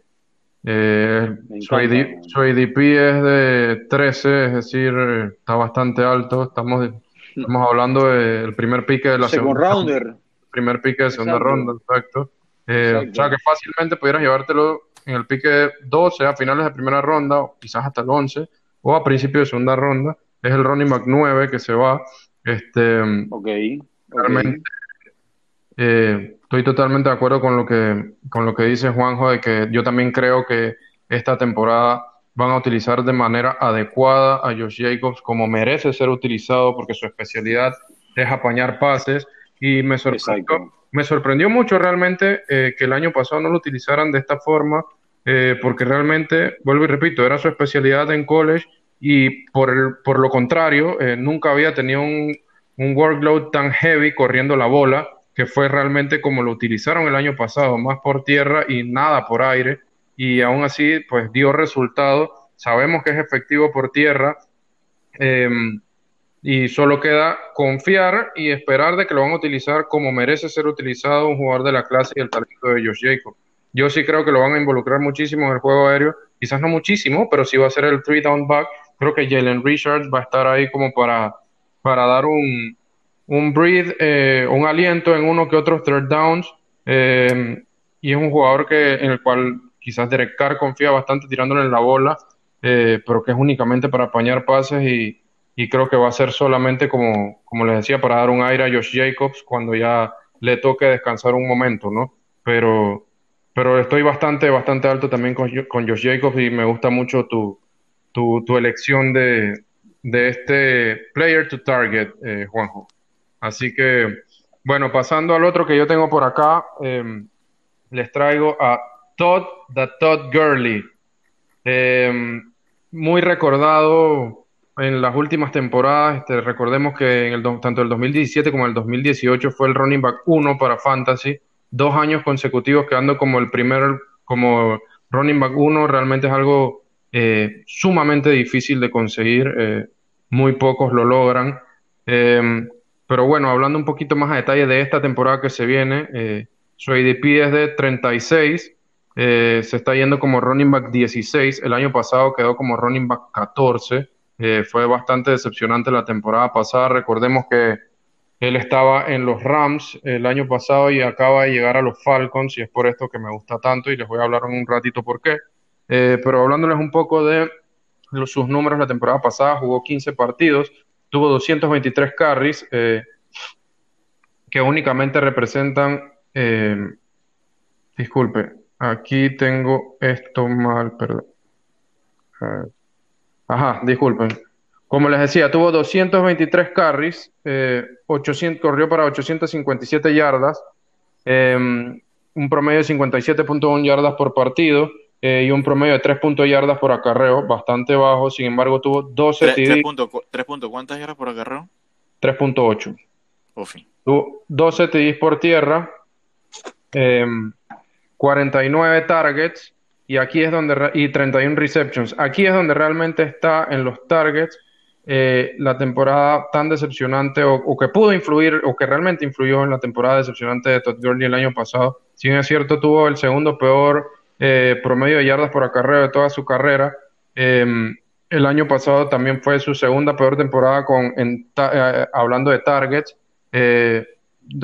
Eh, su, A D, su A D P es de trece, es decir, está bastante alto. Estamos, estamos hablando del primer pique de la segunda. Second rounder. primer pick de segunda exacto. ronda, exacto. Eh, exacto. O sea, que fácilmente pudieras llevártelo en el pick de doce, a finales de primera ronda, o quizás hasta el once, o a principio de segunda ronda. Es el running back nueve que se va. Este, okay. Realmente, okay. Eh, estoy totalmente de acuerdo con lo que con lo que dice Juanjo, de que yo también creo que esta temporada van a utilizar de manera adecuada a Josh Jacobs como merece ser utilizado, porque su especialidad es apañar pases, y me sorprendió, me sorprendió mucho realmente eh, que el año pasado no lo utilizaran de esta forma, eh, porque realmente, vuelvo y repito, era su especialidad en college, y por, el, por lo contrario, eh, nunca había tenido un, un workload tan heavy corriendo la bola, que fue realmente como lo utilizaron el año pasado, más por tierra y nada por aire, y aún así pues dio resultado. Sabemos que es efectivo por tierra, eh, y solo queda confiar y esperar de que lo van a utilizar como merece ser utilizado un jugador de la clase y el talento de Josh Jacobs. Yo sí creo que lo van a involucrar muchísimo en el juego aéreo, quizás no muchísimo, pero sí va a ser el three down back. Creo que Jalen Richards va a estar ahí como para, para dar un, un breathe, eh, un aliento en uno que otros third downs, eh, y es un jugador que, en el cual quizás Derek Carr confía bastante tirándole en la bola, eh, pero que es únicamente para apañar pases, y, y creo que va a ser solamente, como, como les decía, para dar un aire a Josh Jacobs cuando ya le toque descansar un momento, ¿no? Pero, pero estoy bastante, bastante alto también con, con Josh Jacobs, y me gusta mucho tu, tu, tu elección de, de este player to target, eh, Juanjo. Así que, bueno, pasando al otro que yo tengo por acá, eh, les traigo a Todd, the Todd Gurley, eh, muy recordado en las últimas temporadas. Este, recordemos que en el, tanto el dos mil diecisiete como el dos mil dieciocho fue el running back uno para Fantasy, dos años consecutivos quedando como el primer, como running back uno. Realmente es algo eh, sumamente difícil de conseguir, eh, muy pocos lo logran, eh, pero bueno, hablando un poquito más a detalle de esta temporada que se viene, eh, su A D P es de treinta y seis. Eh, se está yendo como running back dieciséis, el año pasado quedó como running back catorce, eh, fue bastante decepcionante la temporada pasada. Recordemos que él estaba en los Rams el año pasado y acaba de llegar a los Falcons, y es por esto que me gusta tanto, y les voy a hablar en un ratito por qué, eh, pero hablándoles un poco de los, sus números. La temporada pasada jugó quince partidos, tuvo doscientos veintitrés carries, eh, que únicamente representan eh, disculpe Aquí tengo esto mal, perdón. Ajá, disculpen. Como les decía, tuvo doscientos veintitrés carries, eh, ochocientos, corrió para ochocientas cincuenta y siete yardas, eh, un promedio de cincuenta y siete punto uno yardas por partido, eh, y un promedio de tres punto uno yardas por acarreo, bastante bajo. Sin embargo, tuvo doce T Ds. tres punto, ¿cuántas yardas por acarreo? tres punto ocho. Ofi. Tuvo doce T Ds por tierra, eh, cuarenta y nueve targets, y aquí es donde re- y treinta y uno receptions. Aquí es donde realmente está, en los targets, eh, la temporada tan decepcionante, o, o que pudo influir, o que realmente influyó en la temporada decepcionante de Todd Gurley el año pasado. Si bien es cierto, tuvo el segundo peor eh, promedio de yardas por acarreo de toda su carrera. Eh, el año pasado también fue su segunda peor temporada con en ta- eh, hablando de targets. Eh,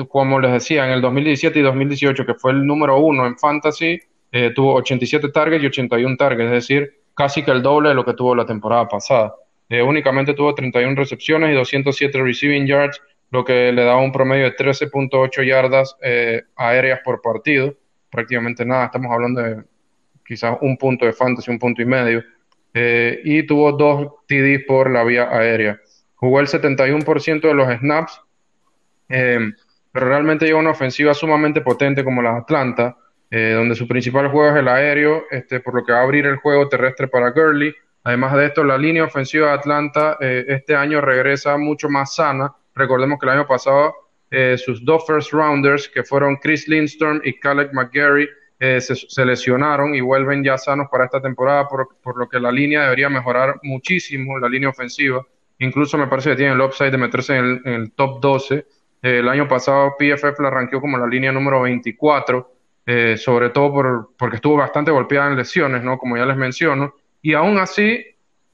Como les decía, en el dos mil diecisiete y dos mil dieciocho, que fue el número uno en Fantasy, eh, tuvo ochenta y siete targets y ochenta y uno targets, es decir, casi que el doble de lo que tuvo la temporada pasada. Eh, únicamente tuvo treinta y uno recepciones y doscientos siete receiving yards, lo que le daba un promedio de trece punto ocho yardas eh, aéreas por partido. Prácticamente nada, estamos hablando de quizás un punto de Fantasy, un punto y medio. Eh, y tuvo dos T Ds por la vía aérea. Jugó el setenta y uno por ciento de los snaps. Eh, Pero realmente lleva una ofensiva sumamente potente como la de Atlanta, eh, donde su principal juego es el aéreo, este, por lo que va a abrir el juego terrestre para Gurley. Además de esto, la línea ofensiva de Atlanta eh, este año regresa mucho más sana. Recordemos que el año pasado eh, sus dos first rounders, que fueron Chris Lindstrom y Khaled McGary, eh, se, se lesionaron y vuelven ya sanos para esta temporada, por, por lo que la línea debería mejorar muchísimo, la línea ofensiva. Incluso me parece que tiene el upside de meterse en el, en el top doce. El año pasado P F F la ranqueó como la línea número veinticuatro, eh, sobre todo por, porque estuvo bastante golpeada en lesiones, ¿no? Como ya les menciono. Y aún así,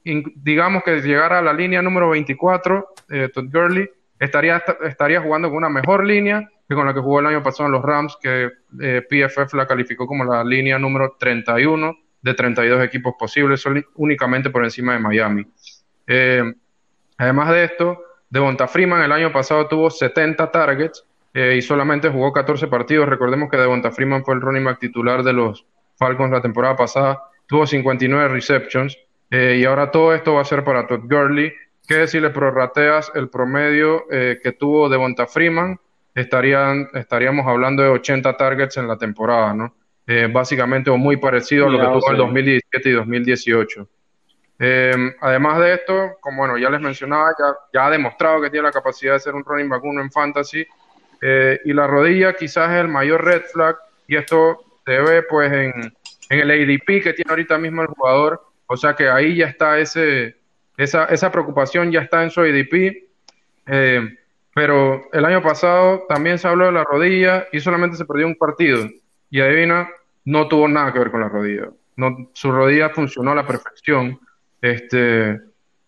in, digamos que llegar a la línea número veinticuatro, eh, Todd Gurley estaría, estaría jugando con una mejor línea que con la que jugó el año pasado en los Rams, que eh, P F F la calificó como la línea número treinta y uno de treinta y dos equipos posibles, solo, únicamente por encima de Miami. Eh, además de esto, Devonta Freeman el año pasado tuvo setenta targets eh, y solamente jugó catorce partidos. Recordemos que Devonta Freeman fue el running back titular de los Falcons la temporada pasada, tuvo cincuenta y nueve receptions, eh, y ahora todo esto va a ser para Todd Gurley, que si le prorrateas el promedio eh, que tuvo Devonta Freeman, estarían, estaríamos hablando de ochenta targets en la temporada, ¿no? Eh, básicamente, o muy parecido a lo que tuvo en el dos mil diecisiete y dos mil dieciocho. Eh, además de esto, como bueno, ya les mencionaba, ya, ya ha demostrado que tiene la capacidad de ser un running back uno en fantasy, eh, y la rodilla quizás es el mayor red flag, y esto se ve pues en, en el A D P que tiene ahorita mismo el jugador, o sea que ahí ya está ese, esa, esa preocupación ya está en su A D P, eh, pero el año pasado también se habló de la rodilla y solamente se perdió un partido, y adivina, no tuvo nada que ver con la rodilla, no, su rodilla funcionó a la perfección. Este,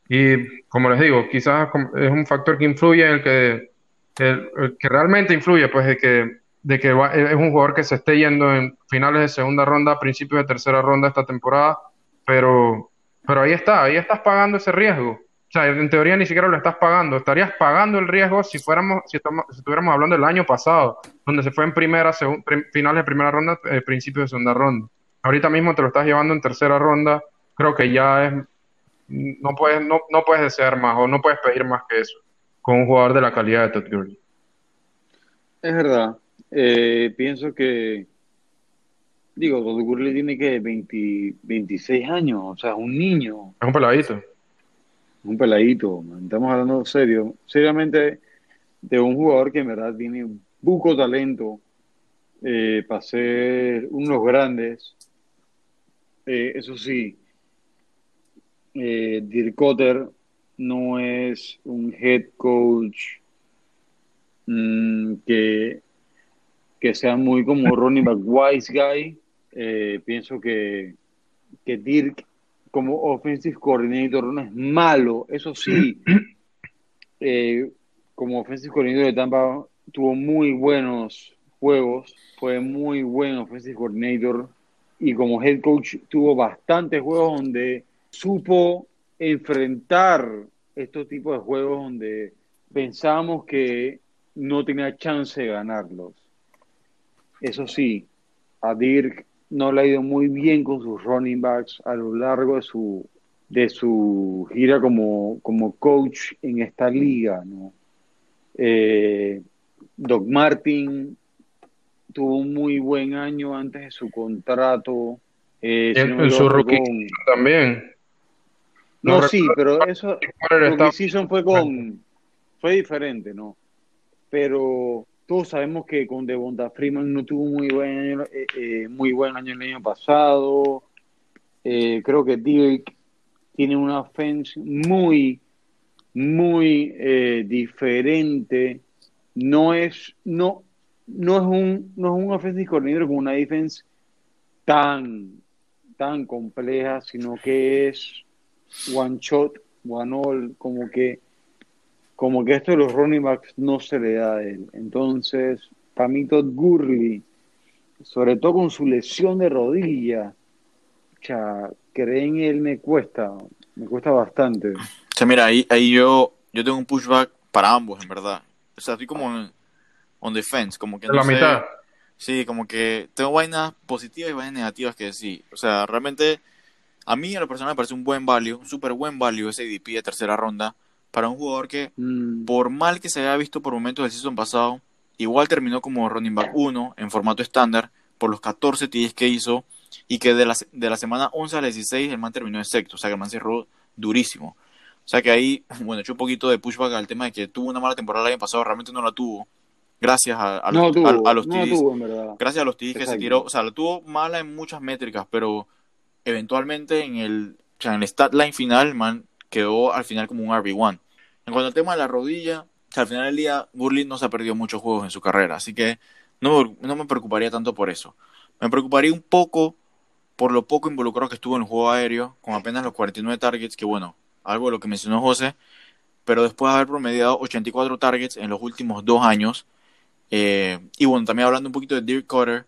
y como les digo, quizás es un factor que influye en el que, el, el que realmente influye, pues de que, de que va, es un jugador que se esté yendo en finales de segunda ronda, principios de tercera ronda esta temporada, pero, pero ahí está, ahí estás pagando ese riesgo. O sea, en teoría ni siquiera lo estás pagando, estarías pagando el riesgo si fuéramos, si, estamos, si estuviéramos hablando del año pasado, donde se fue en primera, segun, prim, finales de primera ronda, eh, principios de segunda ronda. Ahorita mismo te lo estás llevando en tercera ronda, creo que ya es. No puedes, no, no puedes desear más o no puedes pedir más que eso con un jugador de la calidad de Todd Gurley. Es verdad. Eh, pienso que, digo, Todd Gurley tiene que veintiséis años, o sea, un niño. Es un peladito. Es un peladito, man. Estamos hablando serio, seriamente de un jugador que en verdad tiene buco talento eh, para ser unos grandes. Eh, eso sí. Eh, Dirk Kotter no es un head coach mmm, que, que sea muy como running back wise guy. Eh, pienso que, que Dirk como offensive coordinator no es malo. Eso sí, eh, como offensive coordinator de Tampa tuvo muy buenos juegos, fue muy buen offensive coordinator, y como head coach tuvo bastantes juegos donde supo enfrentar estos tipos de juegos donde pensábamos que no tenía chance de ganarlos. Eso sí, a Dirk no le ha ido muy bien con sus running backs a lo largo de su, de su gira como, como coach en esta liga, ¿no? Eh, Doc Martin tuvo un muy buen año antes de su contrato. Eh, si el, no el su rookie con... también. No, no sí, pero eso lo season fue con fue diferente, ¿no? Pero todos sabemos que con Devonta Freeman no tuvo muy buen año, eh, eh, muy buen año el año pasado. Eh, creo que Dirk tiene una offense muy muy eh, diferente. No es no no es un no es un offensive coordinator con una defense tan tan compleja, sino que es one shot, one all, como que, como que esto de los running backs no se le da a él. Entonces, para mí Todd Gurley, sobre todo con su lesión de rodilla, cha, creer en él me cuesta, me cuesta bastante. O sea, mira, ahí, ahí yo, yo tengo un pushback para ambos, en verdad. O sea, estoy como on, on defense, como que no la sé, mitad. Sí, como que tengo vainas positivas y vainas negativas que decir. O sea, realmente... A mí, a la persona me parece un buen value, un súper buen value ese A D P de tercera ronda para un jugador que, mm. por mal que se haya visto por momentos del season pasado, igual terminó como running back uno en formato estándar por los catorce T Ds que hizo, y que de la, de la semana once a la dieciséis el man terminó en sexto. O sea, que el man cerró durísimo. O sea, que ahí, bueno, echó un poquito de pushback al tema de que tuvo una mala temporada el año pasado, realmente no la tuvo. Gracias a, a, no, tuvo, a, a los T Ds. No tuvo, gracias a los T Ds que se tiró. O sea, la tuvo mala en muchas métricas, pero... eventualmente en el, o sea, en el stat line final, man, quedó al final como un R B uno. En cuanto al tema de la rodilla, o sea, al final del día, Gurley no se ha perdido muchos juegos en su carrera, así que no, no me preocuparía tanto por eso. Me preocuparía un poco por lo poco involucrado que estuvo en el juego aéreo, con apenas los cuarenta y nueve targets, que bueno, algo de lo que mencionó José, pero después de haber promediado ochenta y cuatro targets en los últimos dos años, Eh, y bueno, también hablando un poquito de Dirk Cutter,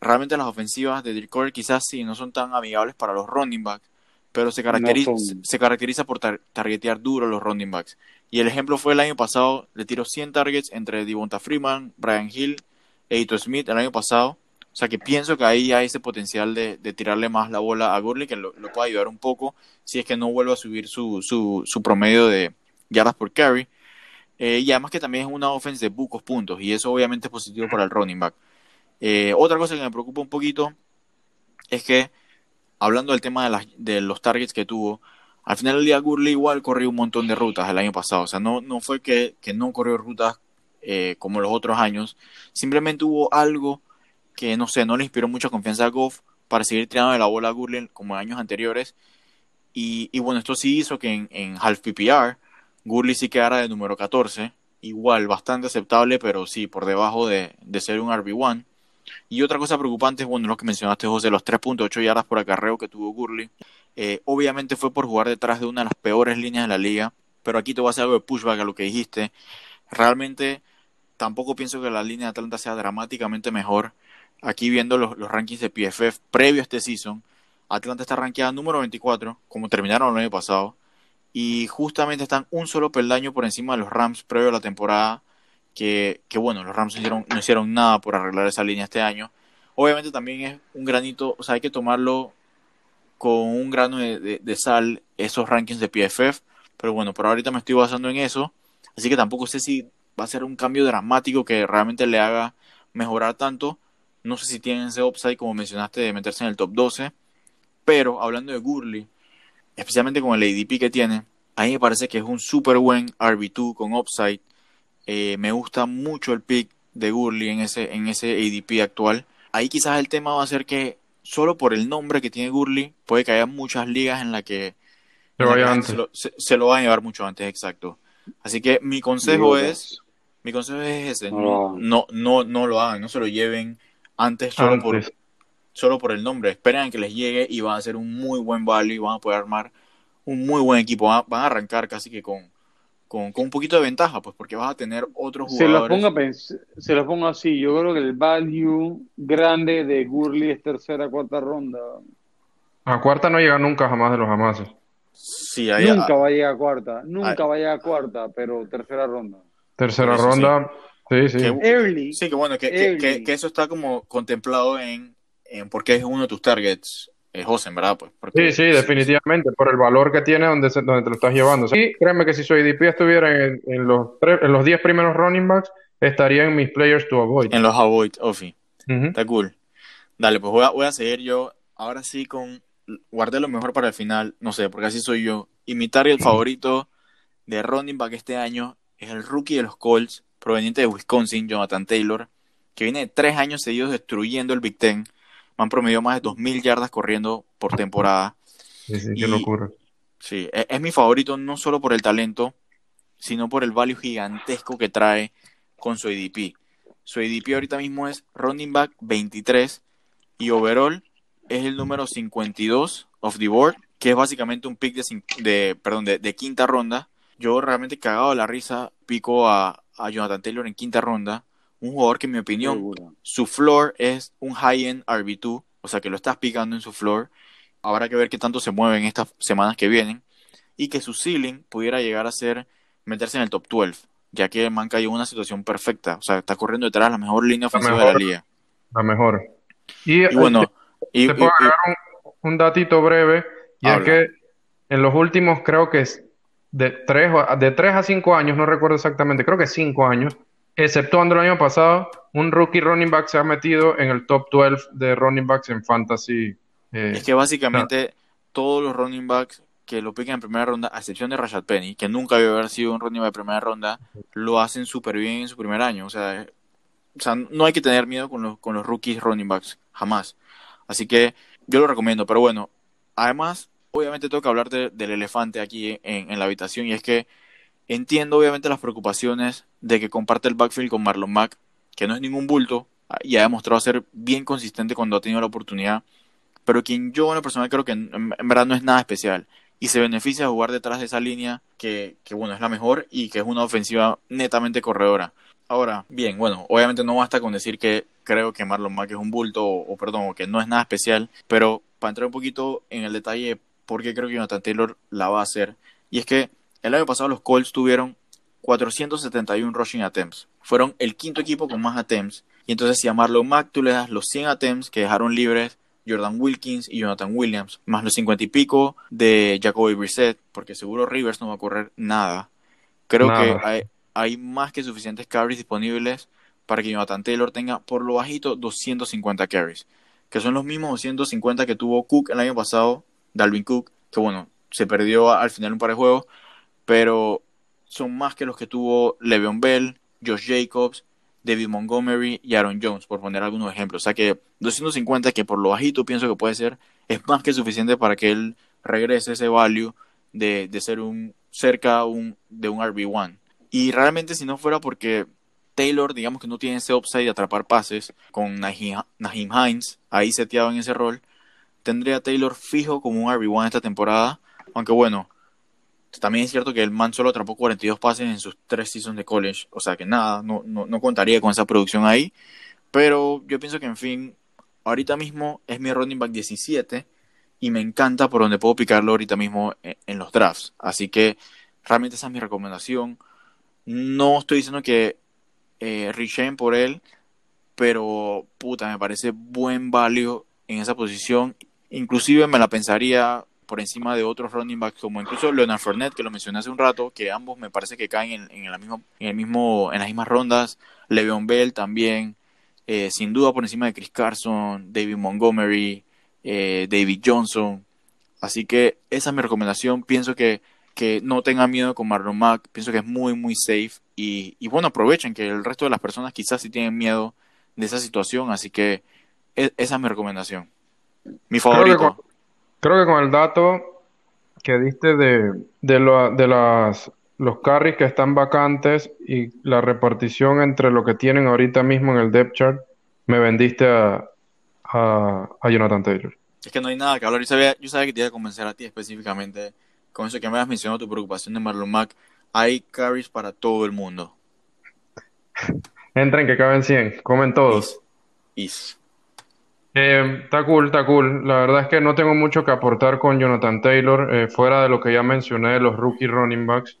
realmente las ofensivas de Dirk Cutter quizás sí no son tan amigables para los running backs, pero se caracteriza, no son... se caracteriza por tar- targetear duro los running backs. Y el ejemplo fue el año pasado, le tiró cien targets entre Devonta Freeman, Brian Hill e Ito Smith el año pasado. O sea que pienso que ahí hay ese potencial de, de tirarle más la bola a Gurley, que lo, lo puede ayudar un poco si es que no vuelve a subir su, su, su promedio de yardas por carry. Eh, y además que también es una offense de pocos puntos, y eso obviamente es positivo para el running back. Eh, otra cosa que me preocupa un poquito es que, hablando del tema de, las, de los targets que tuvo, al final del día Gurley igual corrió un montón de rutas el año pasado. O sea, no, no fue que, que no corrió rutas eh, como los otros años. Simplemente hubo algo que, no sé, no le inspiró mucha confianza a Goff para seguir tirando de la bola a Gurley como en años anteriores. Y, y bueno, esto sí hizo que en, en half P P R Gurley sí quedara de número catorce. Igual, bastante aceptable, pero sí, por debajo de, de ser un R B uno. Y otra cosa preocupante es, bueno, lo que mencionaste, José, los tres punto ocho yardas por acarreo que tuvo Gurley. Eh, obviamente fue por jugar detrás de una de las peores líneas de la liga, pero aquí te voy a hacer algo de pushback a lo que dijiste. Realmente tampoco pienso que la línea de Atlanta sea dramáticamente mejor. Aquí viendo los, los rankings de P F F previo a este season, Atlanta está rankeada número veinticuatro, como terminaron el año pasado, y justamente están un solo peldaño por encima de los Rams previo a la temporada. Que, que bueno, los Rams no hicieron, no hicieron nada por arreglar esa línea este año. Obviamente también es un granito, o sea, hay que tomarlo con un grano de, de, de sal, esos rankings de P F F, pero bueno, por ahorita me estoy basando en eso, así que tampoco sé si va a ser un cambio dramático que realmente le haga mejorar tanto. No sé si tienen ese upside, como mencionaste, de meterse en el top doce, pero hablando de Gurley, especialmente con el A D P que tiene, a mí me parece que es un súper buen R B dos con upside. Eh, me gusta mucho el pick de Gurley en ese, en ese A D P actual. Ahí quizás el tema va a ser que solo por el nombre que tiene Gurley puede que haya muchas ligas en las que, en la que se, lo, se, se lo van a llevar mucho antes, exacto. Así que mi consejo es, mi consejo es ese, no, no, no, no lo hagan, no se lo lleven antes solo, antes. Por, solo por el nombre. Esperen a que les llegue y van a ser un muy buen value y van a poder armar un muy buen equipo. Van a, van a arrancar casi que con Con, con un poquito de ventaja, pues, porque vas a tener otros jugadores. Se los pongo, se los pongo así, yo creo que el value grande de Gurley es tercera, cuarta ronda. A cuarta no llega nunca, jamás de los jamás. Sí, ahí nunca a... va a llegar a cuarta, nunca a... va a llegar a cuarta, pero tercera ronda. Tercera eso, ronda, sí, sí. sí. Que, early. Sí, que bueno, que, que, que, que eso está como contemplado en, en porque es uno de tus targets. José, ¿verdad? Pues porque... Sí, sí, definitivamente, por el valor que tiene donde, se, donde te lo estás llevando. O sea, y créeme que si su A D P estuviera en, en los tre- en los diez primeros running backs, estaría en mis players to avoid. En los avoid, Ofi. Uh-huh. Está cool. Dale, pues voy a, voy a seguir yo. Ahora sí con... Guardé lo mejor para el final, no sé, porque así soy yo. Y mi target favorito de running back este año es el rookie de los Colts, proveniente de Wisconsin, Jonathan Taylor, que viene de tres años seguidos destruyendo el Big Ten. Me han promediado más de dos mil yardas corriendo por temporada. Sí, sí, y, qué locura. Sí, es, es mi favorito no solo por el talento, sino por el value gigantesco que trae con su A D P. Su A D P ahorita mismo es running back veintitrés y overall es el número cincuenta y dos of the board, que es básicamente un pick de, de, perdón, de, de quinta ronda. Yo realmente cagado de la risa pico a, a Jonathan Taylor en quinta ronda. Un jugador que, en mi opinión, bueno, su floor es un high-end R B dos, o sea que lo estás picando en su floor. Habrá que ver qué tanto se mueven estas semanas que vienen. Y que su ceiling pudiera llegar a ser meterse en el top doce, ya que el man cayó en una situación perfecta. O sea, está corriendo detrás la mejor línea ofensiva la mejor, de la liga. La mejor. Y, y bueno, te, y, te y, puedo y, dar un, un datito breve. Y habla. Es que en los últimos, creo que es de tres, de tres a cinco años, no recuerdo exactamente, creo que cinco años, exceptuando el año pasado, un rookie running back se ha metido en el top doce de running backs en fantasy. Eh, es que básicamente no. Todos los running backs que lo pican en primera ronda, a excepción de Rashad Penny, que nunca había haber sido un running back de primera ronda, lo hacen súper bien en su primer año. O sea, es, o sea, no hay que tener miedo con los, con los rookies running backs, jamás. Así que yo lo recomiendo. Pero bueno, además, obviamente tengo que hablar de, del elefante aquí en, en la habitación, y es que entiendo obviamente las preocupaciones de que comparte el backfield con Marlon Mack, que no es ningún bulto y ha demostrado ser bien consistente cuando ha tenido la oportunidad, pero quien yo en lo personal creo que en verdad no es nada especial, y se beneficia jugar detrás de esa línea que, que bueno, es la mejor y que es una ofensiva netamente corredora. Ahora, bien, bueno, obviamente no basta con decir que creo que Marlon Mack es un bulto, o, o perdón, o que no es nada especial, pero para entrar un poquito en el detalle de por qué creo que Jonathan Taylor la va a hacer, y es que el año pasado los Colts tuvieron cuatrocientos setenta y uno rushing attempts, fueron el quinto equipo con más attempts, y entonces si a Marlon Mack tú le das los cien attempts que dejaron libres Jordan Wilkins y Jonathan Williams, más los cincuenta y pico de Jacoby Brissett, porque seguro Rivers no va a correr nada, creo no. que hay, hay más que suficientes carries disponibles para que Jonathan Taylor tenga por lo bajito doscientos cincuenta carries, que son los mismos doscientos cincuenta que tuvo Cook el año pasado, Dalvin Cook, que bueno, se perdió al final un par de juegos, pero son más que los que tuvo Le'Veon Bell, Josh Jacobs, David Montgomery y Aaron Jones, por poner algunos ejemplos. O sea que doscientos cincuenta, que por lo bajito pienso que puede ser, es más que suficiente para que él regrese ese value de, de ser un cerca un, de un R B uno. Y realmente si no fuera porque Taylor, digamos que no tiene ese upside de atrapar pases, con Naheem, Naheem Hines ahí seteado en ese rol, tendría a Taylor fijo como un R B uno esta temporada, aunque bueno, también es cierto que el man solo atrapó cuarenta y dos pases en sus tres seasons de college, o sea que nada, no, no, no contaría con esa producción ahí, pero yo pienso que en fin, ahorita mismo es mi running back diecisiete y me encanta por donde puedo picarlo ahorita mismo en, en los drafts, así que realmente esa es mi recomendación. No estoy diciendo que eh, rechen por él, pero puta, me parece buen value en esa posición, inclusive me la pensaría por encima de otros running backs, como incluso Leonard Fournette, que lo mencioné hace un rato, que ambos me parece que caen en, en, la misma, en, el mismo, en las mismas rondas, Le'Veon Bell también, eh, sin duda por encima de Chris Carson, David Montgomery, eh, David Johnson, así que esa es mi recomendación. Pienso que, que no tengan miedo con Marlon Mack, pienso que es muy muy safe, y, y bueno, aprovechen que el resto de las personas quizás sí tienen miedo de esa situación, así que es, esa es mi recomendación, mi favorito. Creo que con el dato que diste de, de, lo, de las, los carries que están vacantes y la repartición entre lo que tienen ahorita mismo en el depth chart, me vendiste a, a, a Jonathan Taylor. Es que no hay nada que hablar. Yo sabía, yo sabía que te iba a convencer a ti específicamente con eso que me has mencionado, tu preocupación de Marlon Mack. Hay carries para todo el mundo. Entren que caben cien, comen todos. Is. Is. Eh, está cool, está cool. La verdad es que no tengo mucho que aportar con Jonathan Taylor, eh, fuera de lo que ya mencioné de los rookie running backs.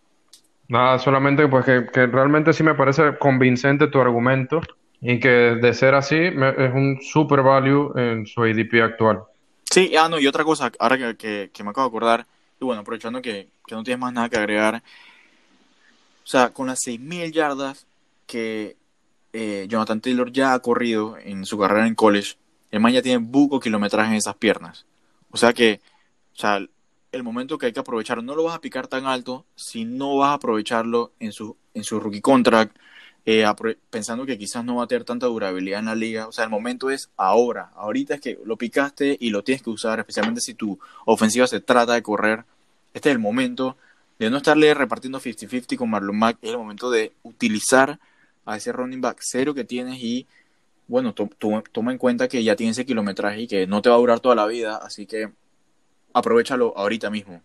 Nada, solamente pues que, que realmente sí me parece convincente tu argumento y que de ser así me, es un super value en su A D P actual. Sí, ah no, y otra cosa, ahora que, que, que me acabo de acordar, y bueno, aprovechando que, que no tienes más nada que agregar, o sea, con las seis mil yardas que eh, Jonathan Taylor ya ha corrido en su carrera en college, el man ya tiene buco kilometraje en esas piernas. O sea que, o sea, el momento que hay que aprovechar, no lo vas a picar tan alto si no vas a aprovecharlo en su, en su rookie contract, eh, apro- pensando que quizás no va a tener tanta durabilidad en la liga. O sea, el momento es ahora. Ahorita es que lo picaste y lo tienes que usar, especialmente si tu ofensiva se trata de correr. Este es el momento de no estarle repartiendo cincuenta cincuenta con Marlon Mack. Es el momento de utilizar a ese running back cero que tienes y bueno, to, to, toma en cuenta que ya tiene ese kilometraje y que no te va a durar toda la vida, así que aprovéchalo ahorita mismo.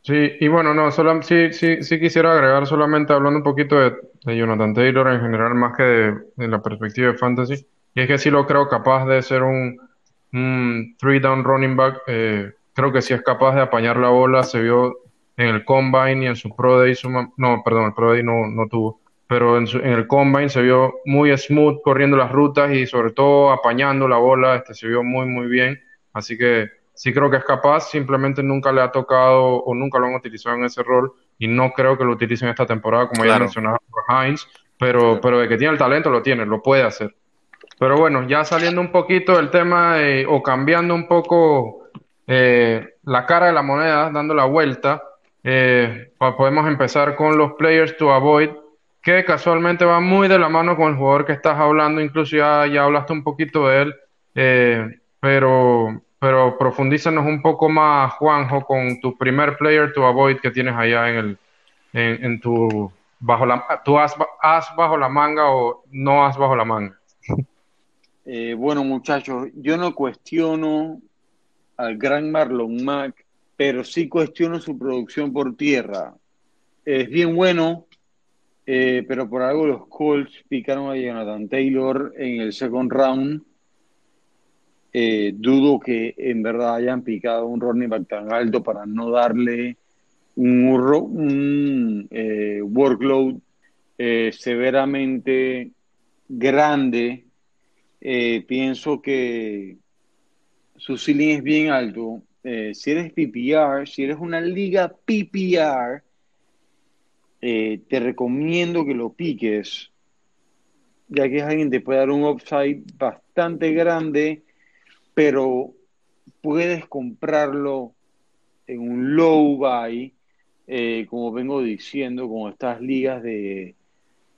Sí, y bueno, no, solo, sí, sí, sí quisiera agregar solamente hablando un poquito de, de Jonathan Taylor en general, más que de, de la perspectiva de fantasy, y es que sí lo creo capaz de ser un, un three down running back, eh, creo que sí es capaz de apañar la bola, se vio en el Combine y en su Pro Day, suma, no, perdón, el Pro Day no, no tuvo, pero en, su, en el Combine se vio muy smooth corriendo las rutas y sobre todo apañando la bola, este se vio muy muy bien, así que sí creo que es capaz, simplemente nunca le ha tocado o nunca lo han utilizado en ese rol y no creo que lo utilicen esta temporada como claro. Ya mencionaba por Hines, pero, claro. Pero de que tiene el talento lo tiene, lo puede hacer. Pero bueno, ya saliendo un poquito del tema de, o cambiando un poco eh, la cara de la moneda, dando la vuelta, eh, podemos empezar con los players to avoid, que casualmente va muy de la mano con el jugador que estás hablando, incluso ya, ya hablaste un poquito de él, eh, pero, pero profundízanos un poco más, Juanjo, con tu primer player to avoid que tienes allá en el en, en tu bajo la tu as, as bajo la manga o no as bajo la manga. Eh, bueno muchachos, yo no cuestiono al gran Marlon Mack pero sí cuestiono su producción por tierra. Es bien bueno, eh, pero por algo los Colts picaron a Jonathan Taylor en el second round. Eh, dudo que en verdad hayan picado un running back tan alto para no darle un, un eh, workload eh, severamente grande. Eh, pienso que su ceiling es bien alto. Eh, si eres P P R, si eres una liga P P R, eh, te recomiendo que lo piques, ya que alguien te puede dar un upside bastante grande, pero puedes comprarlo en un low buy, eh, como vengo diciendo, con estas ligas de,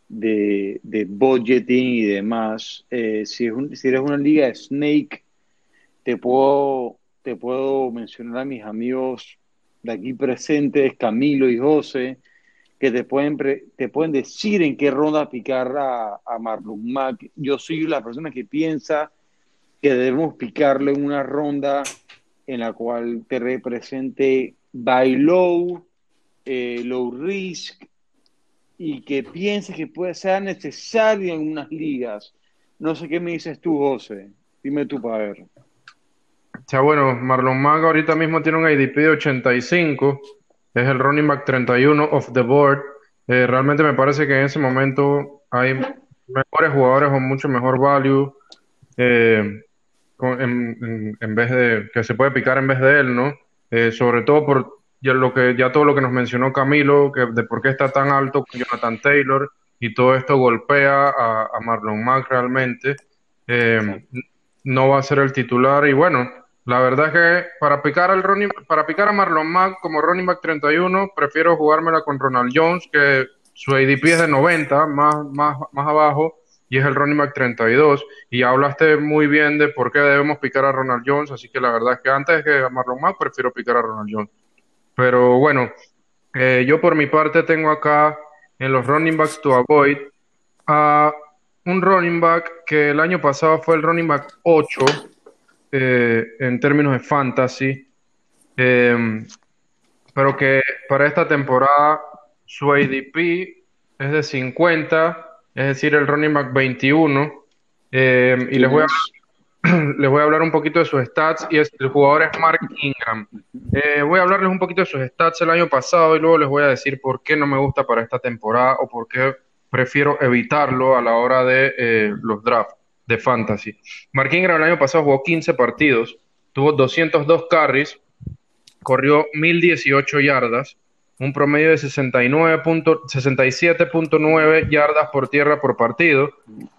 de, de budgeting y demás. Eh, si, es un, si eres una liga de Snake, te puedo, te puedo mencionar a mis amigos de aquí presentes, Camilo y José, que te pueden, pre, te pueden decir en qué ronda picar a, a Marlon Mack. Yo soy la persona que piensa que debemos picarle una ronda en la cual te represente buy low, eh, low risk, y que pienses que puede ser necesario en unas ligas. No sé qué me dices tú, José. Dime tú para ver. O sea, bueno, Marlon Mack ahorita mismo tiene un A D P de ochenta y cinco. Es el running back treinta y uno off the board. Eh, realmente me parece que en ese momento hay mejores jugadores con mucho mejor value. Eh, en, en, en vez de que se puede picar en vez de él, ¿no? Eh, sobre todo por ya lo que ya todo lo que nos mencionó Camilo, que de por qué está tan alto Jonathan Taylor, y todo esto golpea a, a Marlon Mack realmente. Eh, no va a ser el titular, y bueno, la verdad es que para picar al running, para picar a Marlon Mack como running back treinta y uno, prefiero jugármela con Ronald Jones, que su A D P es de noventa, más, más, más abajo, y es el running back treinta y dos, y hablaste muy bien de por qué debemos picar a Ronald Jones, así que la verdad es que antes que a Marlon Mack prefiero picar a Ronald Jones. Pero bueno, eh, yo por mi parte tengo acá en los running backs to avoid a un running back que el año pasado fue el running back ocho eh, en términos de fantasy, eh, pero que para esta temporada su A D P es de cincuenta, es decir, el running back veintiuno, eh, y les voy, a, les voy a hablar un poquito de sus stats, y es, el jugador es Mark Ingram. Eh, voy a hablarles un poquito de sus stats el año pasado, y luego les voy a decir por qué no me gusta para esta temporada, o por qué prefiero evitarlo a la hora de eh, los drafts de fantasy. Mark Ingram el año pasado jugó quince partidos, tuvo doscientos dos carries, corrió mil dieciocho yardas, un promedio de sesenta y nueve punto sesenta y siete punto nueve yardas por tierra por partido,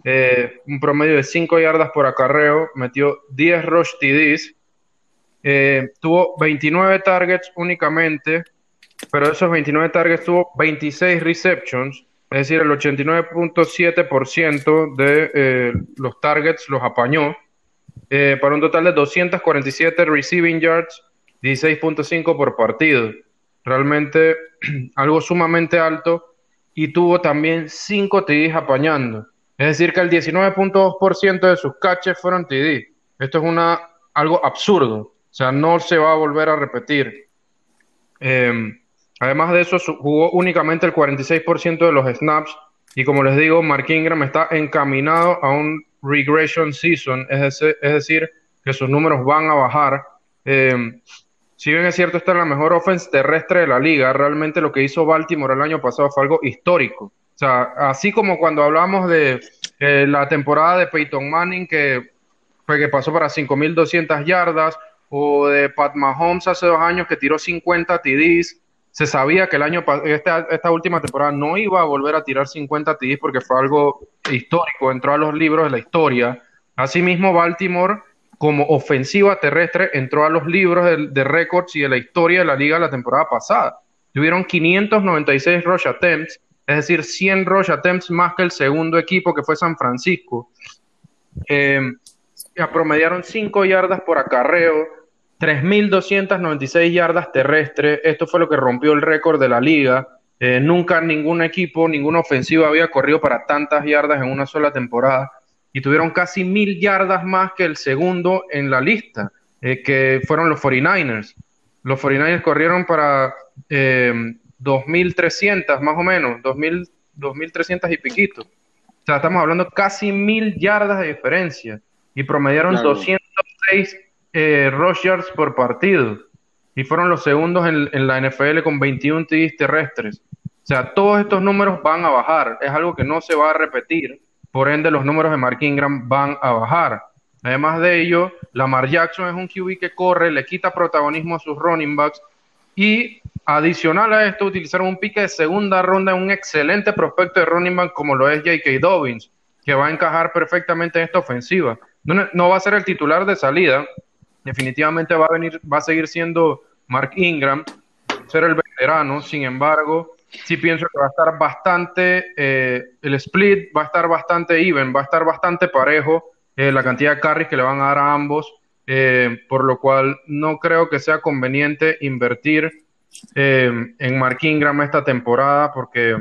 eh, un promedio de cinco yardas por acarreo, metió diez rush T Ds, eh, tuvo veintinueve targets únicamente, pero de esos veintinueve targets tuvo veintiséis receptions, es decir, el ochenta y nueve punto siete por ciento de eh, los targets los apañó, eh, para un total de doscientos cuarenta y siete receiving yards, dieciséis punto cinco por partido. Realmente algo sumamente alto, y tuvo también cinco T Ds apañando, es decir que el diecinueve punto dos por ciento de sus catches fueron T D. Esto es una, algo absurdo, o sea, no se va a volver a repetir. Eh, además de eso, jugó únicamente el cuarenta y seis por ciento de los snaps, y como les digo, Mark Ingram está encaminado a un regression season, es decir, es decir que sus números van a bajar. eh, Si bien es cierto, está en la mejor offense terrestre de la liga, realmente lo que hizo Baltimore el año pasado fue algo histórico. O sea, así como cuando hablamos de eh, la temporada de Peyton Manning, que, que pasó para cinco mil doscientas yardas, o de Pat Mahomes hace dos años, que tiró cincuenta T Ds, se sabía que el año esta, esta última temporada no iba a volver a tirar cincuenta T Ds porque fue algo histórico, entró a los libros de la historia. Asimismo, Baltimore, como ofensiva terrestre, entró a los libros de, de récords y de la historia de la liga la temporada pasada. Tuvieron quinientos noventa y seis rush attempts, es decir, cien rush attempts más que el segundo equipo, que fue San Francisco. Eh, promediaron cinco yardas por acarreo, tres mil doscientas noventa y seis yardas terrestres. Esto fue lo que rompió el récord de la liga. Eh, nunca ningún equipo, ninguna ofensiva había corrido para tantas yardas en una sola temporada. Y tuvieron casi mil yardas más que el segundo en la lista, eh, que fueron los cuarenta y nueve ers. Los cuarenta y nueve ers corrieron para eh, dos mil trescientas más o menos, dos mil trescientas y piquito. O sea, estamos hablando casi mil yardas de diferencia. Y promediaron claro. doscientos seis eh, rush yards por partido. Y fueron los segundos en, en la N F L con veintiún T Ds terrestres. O sea, todos estos números van a bajar. Es algo que no se va a repetir. Por ende, los números de Mark Ingram van a bajar. Además de ello, Lamar Jackson es un Q B que corre, le quita protagonismo a sus running backs. Y adicional a esto, utilizaron un pique de segunda ronda en un excelente prospecto de running back como lo es J K. Dobbins, que va a encajar perfectamente en esta ofensiva. No, no va a ser el titular de salida. Definitivamente va a venir, va a seguir siendo Mark Ingram, ser el veterano. Sin embargo, sí pienso que va a estar bastante, eh, el split va a estar bastante even, va a estar bastante parejo eh, la cantidad de carries que le van a dar a ambos, eh, por lo cual no creo que sea conveniente invertir eh, en Mark Ingram esta temporada, porque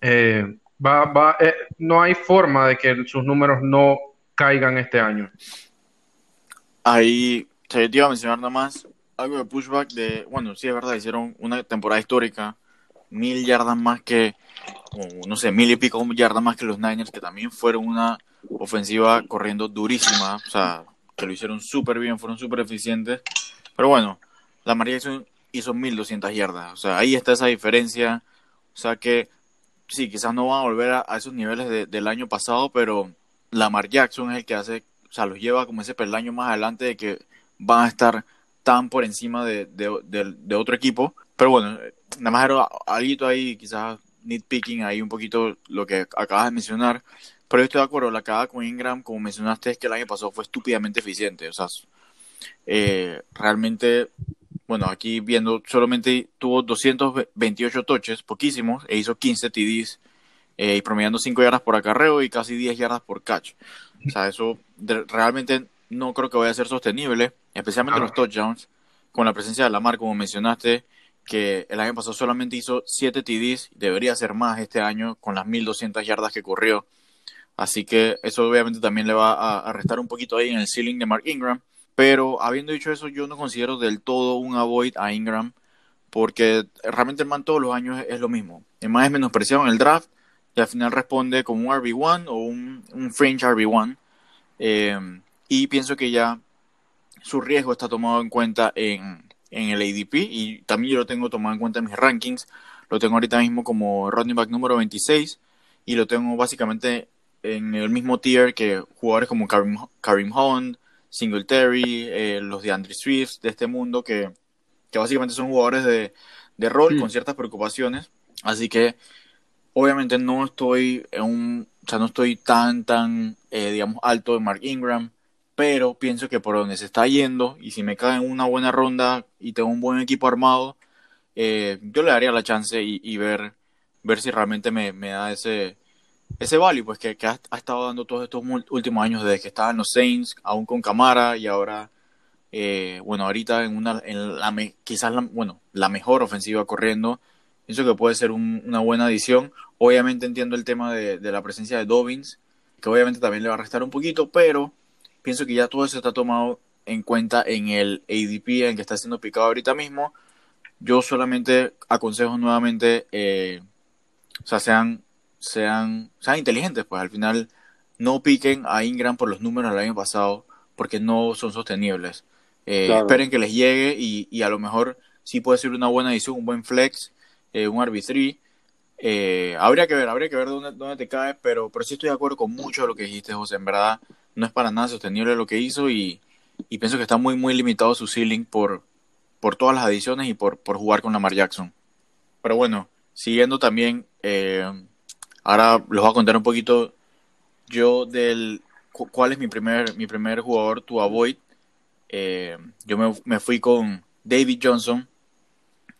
eh, va, va, eh, no hay forma de que sus números no caigan este año. Ahí te iba a mencionar nada más algo de pushback de, bueno, sí es verdad, hicieron una temporada histórica, mil yardas más que, oh, no sé, mil y pico yardas más que los Niners, que también fueron una ofensiva corriendo durísima, o sea, que lo hicieron súper bien, fueron súper eficientes, pero bueno, la María hizo, hizo mil doscientas yardas, o sea, ahí está esa diferencia, o sea que sí, quizás no van a volver a, a esos niveles de, del año pasado, pero Lamar Jackson es el que hace, o sea, los lleva como ese peldaño más adelante de que van a estar tan por encima de, de, de, de otro equipo. Pero bueno, nada más era algo ahí, quizás nitpicking ahí un poquito lo que acabas de mencionar. Pero yo estoy de acuerdo, la cagada con Ingram, como mencionaste, es que el año pasado fue estúpidamente eficiente. O sea, eh, realmente, bueno, aquí viendo, solamente tuvo doscientos veintiocho touches, poquísimos, e hizo quince T Ds. Eh, y promediando cinco yardas por acarreo y casi diez yardas por catch. O sea, eso de, realmente no creo que vaya a ser sostenible, especialmente los touchdowns, con la presencia de Lamar, como mencionaste, que el año pasado solamente hizo siete T Ds, debería ser más este año con las mil doscientas yardas que corrió. Así que eso obviamente también le va a, a restar un poquito ahí en el ceiling de Mark Ingram. Pero habiendo dicho eso, yo no considero del todo un avoid a Ingram, porque realmente el man todos los años es, es lo mismo. El man es menospreciado en el draft, y al final responde como un R B uno o un, un fringe R B uno. Eh, y pienso que ya su riesgo está tomado en cuenta en, en el A D P. Y también yo lo tengo tomado en cuenta en mis rankings. Lo tengo ahorita mismo como running back número veintiséis. Y lo tengo básicamente en el mismo tier que jugadores como Karim, Karim Hunt, Singletary, eh, los de DeAndre Swift de este mundo, que, que básicamente son jugadores de, de rol, sí, con ciertas preocupaciones. Así que obviamente no estoy en un, o sea, no estoy tan, tan, eh, digamos, alto de Mark Ingram, pero pienso que por donde se está yendo, y si me cae en una buena ronda y tengo un buen equipo armado, eh, yo le daría la chance y, y ver, ver si realmente me, me da ese, ese value, pues que, que ha, ha estado dando todos estos últimos años, desde que estaba en los Saints, aún con Kamara, y ahora, eh, bueno, ahorita en una, en la me, quizás la, bueno, la mejor ofensiva corriendo. Pienso que puede ser un, una buena adición. Obviamente entiendo el tema de, de la presencia de Dobbins, que obviamente también le va a restar un poquito, pero pienso que ya todo eso está tomado en cuenta en el A D P en que está siendo picado ahorita mismo. Yo solamente aconsejo nuevamente, eh, o sea, sean, sean, sean inteligentes, pues al final no piquen a Ingram por los números del año pasado, porque no son sostenibles. Eh, claro. Esperen que les llegue y, y a lo mejor sí puede ser una buena adición, un buen flex, Eh, un R B tres, eh, habría que ver, habría que ver dónde, dónde te caes, pero, pero sí estoy de acuerdo con mucho de lo que dijiste, José. En verdad, no es para nada sostenible lo que hizo y, y pienso que está muy, muy limitado su ceiling por, por todas las adiciones y por, por jugar con Lamar Jackson. Pero bueno, siguiendo también, eh, ahora les voy a contar un poquito yo del cu- cuál es mi primer, mi primer jugador to avoid. Eh, yo me, me fui con David Johnson.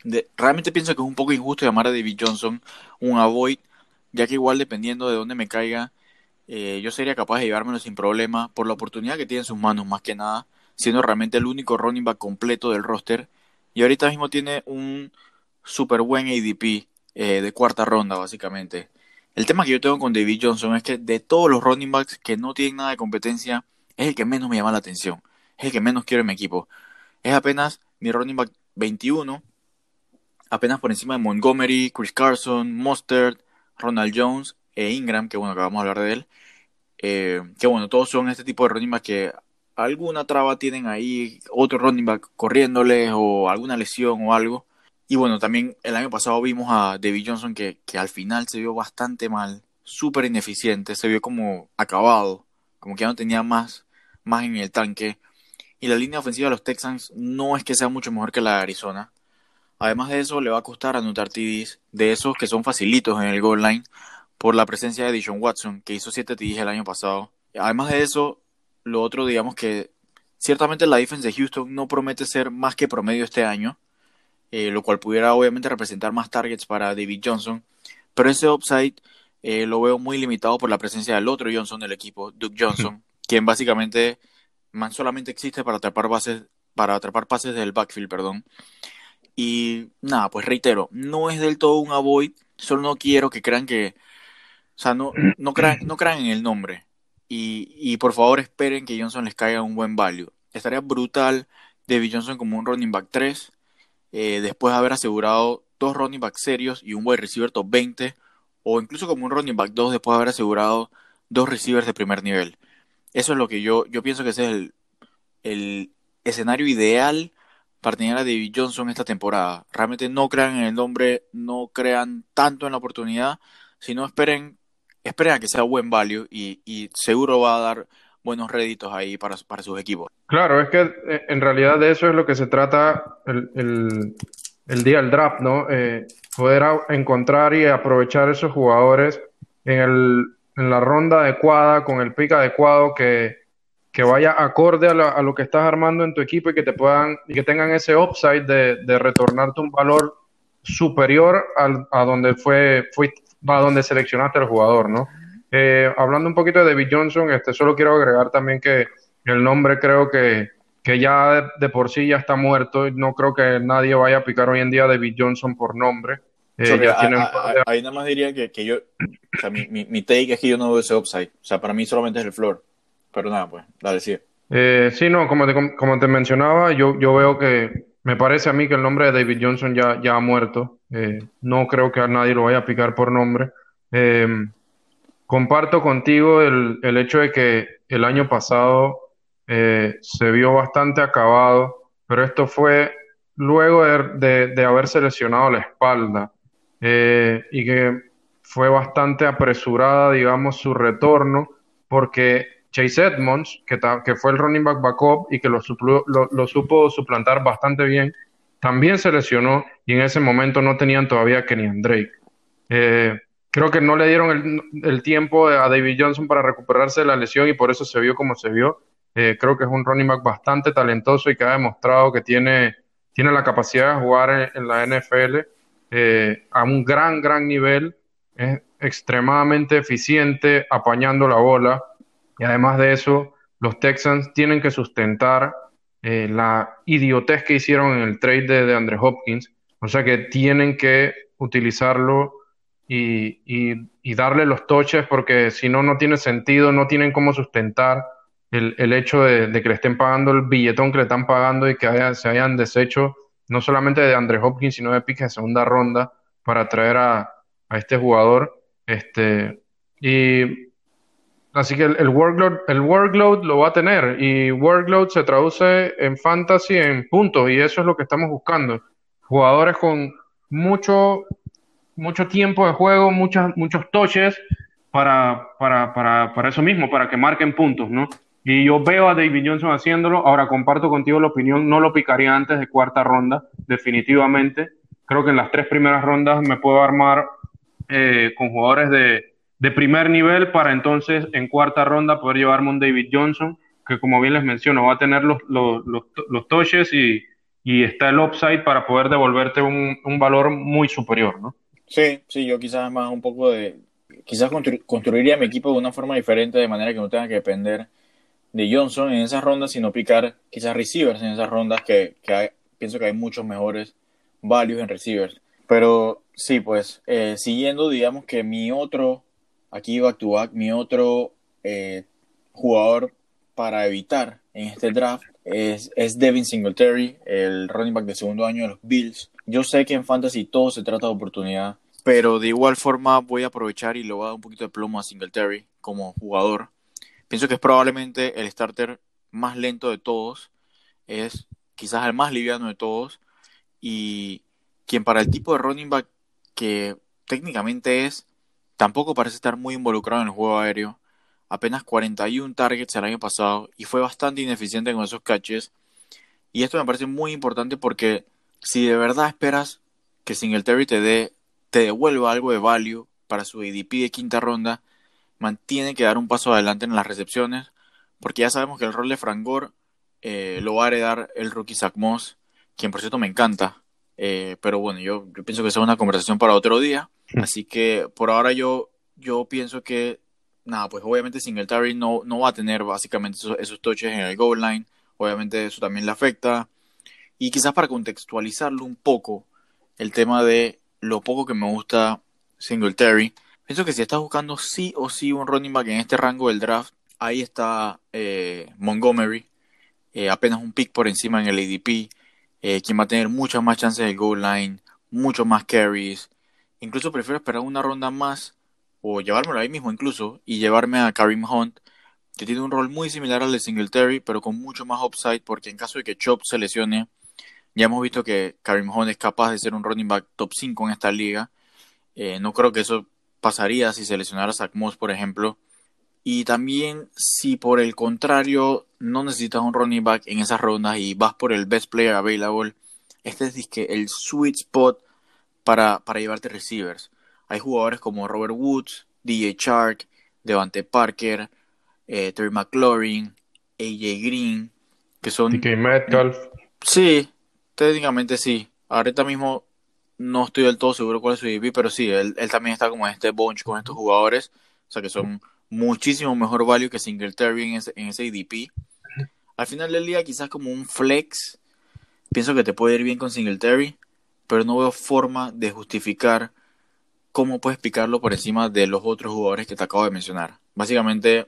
De, realmente pienso que es un poco injusto llamar a David Johnson un avoid, ya que igual dependiendo de dónde me caiga, eh, yo sería capaz de llevármelo sin problema por la oportunidad que tiene en sus manos, más que nada, siendo realmente el único running back completo del roster, y ahorita mismo tiene un super buen A D P eh, de cuarta ronda básicamente. El tema que yo tengo con David Johnson es que de todos los running backs que no tienen nada de competencia, es el que menos me llama la atención, es el que menos quiero en mi equipo, es apenas mi running back veintiuno, apenas por encima de Montgomery, Chris Carson, Mostert, Ronald Jones e Ingram, que bueno, que vamos a hablar de él. Eh, que bueno, todos son este tipo de running back que alguna traba tienen ahí, otro running back corriéndoles o alguna lesión o algo. Y bueno, también el año pasado vimos a David Johnson que, que al final se vio bastante mal, súper ineficiente, se vio como acabado, como que ya no tenía más, más en el tanque. Y la línea ofensiva de los Texans no es que sea mucho mejor que la de Arizona. Además de eso, le va a costar anotar T Ds de esos que son facilitos en el goal line por la presencia de Deshaun Watson, que hizo siete T Ds el año pasado. Además de eso, lo otro, digamos que ciertamente la defensa de Houston no promete ser más que promedio este año, eh, lo cual pudiera obviamente representar más targets para David Johnson, pero ese upside eh, lo veo muy limitado por la presencia del otro Johnson del equipo, Duke Johnson, quien básicamente más solamente existe para atrapar bases, para atrapar pases del backfield, perdón. Y nada, pues reitero, no es del todo un avoid, solo no quiero que crean que, o sea, no, no, crean, no crean en el nombre. Y, y por favor esperen que Johnson les caiga un buen value. Estaría brutal David Johnson como un running back tres, eh, después de haber asegurado dos running back serios y un wide receiver top veinte, o incluso como un running back dos después de haber asegurado dos receivers de primer nivel. Eso es lo que yo, yo pienso que ese es el, el escenario ideal para tener a David Johnson esta temporada. Realmente no crean en el nombre, no crean tanto en la oportunidad, sino esperen, esperen a que sea buen value y, y seguro va a dar buenos réditos ahí para, para sus equipos. Claro, es que en realidad de eso es lo que se trata el, el, el día del draft, ¿no? Eh, poder a, encontrar y aprovechar esos jugadores en el... en la ronda adecuada, con el pick adecuado, que, que vaya acorde a, la, a lo que estás armando en tu equipo y que te puedan y que tengan ese upside de, de retornarte un valor superior al, a donde fue, fue a donde seleccionaste al jugador, ¿no? Eh, hablando un poquito de David Johnson, este, solo quiero agregar también que el nombre creo que, que ya de, de por sí ya está muerto. No creo que nadie vaya a picar hoy en día a David Johnson por nombre. Eh, so, a, tienen... a, a, ahí nada más diría que, que yo, o sea, mi, mi, mi take es que yo no veo ese upside, o sea, para mí solamente es el floor, pero nada, pues, dale, sí. Eh, sí, no, como te, como te mencionaba, yo, yo veo que, me parece a mí que el nombre de David Johnson ya, ya ha muerto, eh, no creo que a nadie lo vaya a picar por nombre. Eh, comparto contigo el, el hecho de que el año pasado eh, se vio bastante acabado, pero esto fue luego de, de, de haberse lesionado la espalda. Eh, y que fue bastante apresurada, digamos, su retorno, porque Chase Edmonds, que, ta- que fue el running back backup y que lo, suplu- lo, lo supo suplantar bastante bien, también se lesionó y en ese momento no tenían todavía a Kenyan Drake. Eh, creo que no le dieron el, el tiempo a David Johnson para recuperarse de la lesión y por eso se vio como se vio. Eh, creo que es un running back bastante talentoso y que ha demostrado que tiene, tiene la capacidad de jugar en, en la N F L. Eh, a un gran, gran nivel, es extremadamente eficiente apañando la bola, y además de eso, los Texans tienen que sustentar eh, la idiotez que hicieron en el trade de, de Andrew Hopkins, o sea que tienen que utilizarlo y, y, y darle los touches, porque si no, no tiene sentido, no tienen cómo sustentar el, el hecho de, de que le estén pagando el billetón que le están pagando y que haya, se hayan deshecho no solamente de Andrew Hopkins, sino de picks de segunda ronda para traer a, a este jugador. Este, y así que el, el, workload, el workload lo va a tener, y workload se traduce en fantasy en puntos, y eso es lo que estamos buscando. Jugadores con mucho, mucho tiempo de juego, muchas, muchos touches para, para, para, para eso mismo, para que marquen puntos, ¿no? Y yo veo a David Johnson haciéndolo. Ahora, comparto contigo la opinión, no lo picaría antes de cuarta ronda, definitivamente. Creo que en las tres primeras rondas me puedo armar eh, con jugadores de, de primer nivel para entonces en cuarta ronda poder llevarme un David Johnson, que como bien les menciono, va a tener los, los, los, los touches y, y está el upside para poder devolverte un, un valor muy superior, ¿no? Sí, sí, yo quizás más un poco de... Quizás constru- construiría mi equipo de una forma diferente, de manera que no tenga que depender de Johnson en esas rondas, sino picar quizás receivers en esas rondas, que, que hay, pienso que hay muchos mejores values en receivers. Pero sí, pues, eh, siguiendo, digamos que mi otro, aquí back to back, mi otro eh, jugador para evitar en este draft es, es Devin Singletary, el running back de segundo año de los Bills. Yo sé que en Fantasy todo se trata de oportunidad, pero de igual forma voy a aprovechar y le voy a dar un poquito de plomo a Singletary como jugador. Pienso que es probablemente el starter más lento de todos, es quizás el más liviano de todos, y quien para el tipo de running back que técnicamente es, tampoco parece estar muy involucrado en el juego aéreo. Apenas cuarenta y un targets el año pasado y fue bastante ineficiente con esos catches. Y esto me parece muy importante porque si de verdad esperas que Singletary te dé, te devuelva algo de value para su A D P de quinta ronda, mantiene que dar un paso adelante en las recepciones, porque ya sabemos que el rol de Frank Gore eh, lo va a heredar el rookie Zach Moss, quien por cierto me encanta. Eh, pero bueno, yo, yo pienso que esa es una conversación para otro día. Así que por ahora yo, yo pienso que nada, pues obviamente Singletary no, no va a tener básicamente esos, esos touches en el goal line. Obviamente eso también le afecta. Y quizás para contextualizarlo un poco, el tema de lo poco que me gusta Singletary, pienso que si estás buscando sí o sí un running back en este rango del draft, ahí está eh, Montgomery, eh, apenas un pick por encima en el A D P, eh, quien va a tener muchas más chances del goal line, muchos más carries. Incluso prefiero esperar una ronda más o llevármelo ahí mismo incluso y llevarme a Karim Hunt, que tiene un rol muy similar al de Singletary, pero con mucho más upside, porque en caso de que Chop se lesione, ya hemos visto que Karim Hunt es capaz de ser un running back top cinco en esta liga. Eh, no creo que eso pasaría si se lesionara Zach Moss, por ejemplo. Y también si por el contrario no necesitas un running back en esas rondas y vas por el best player available, este es disque el sweet spot Para, para llevarte receivers. Hay jugadores como Robert Woods, D J Chark, Devante Parker, eh, Terry McLaurin, A J Green, que son... D K Metcalf. Sí, técnicamente sí. Ahorita mismo no estoy del todo seguro cuál es su D P, pero sí, él, él también está como en este bunch con estos jugadores, o sea que son muchísimo mejor value que Singletary en ese, en ese A D P. Al final del día, quizás como un flex, pienso que te puede ir bien con Singletary, pero no veo forma de justificar cómo puedes picarlo por encima de los otros jugadores que te acabo de mencionar. Básicamente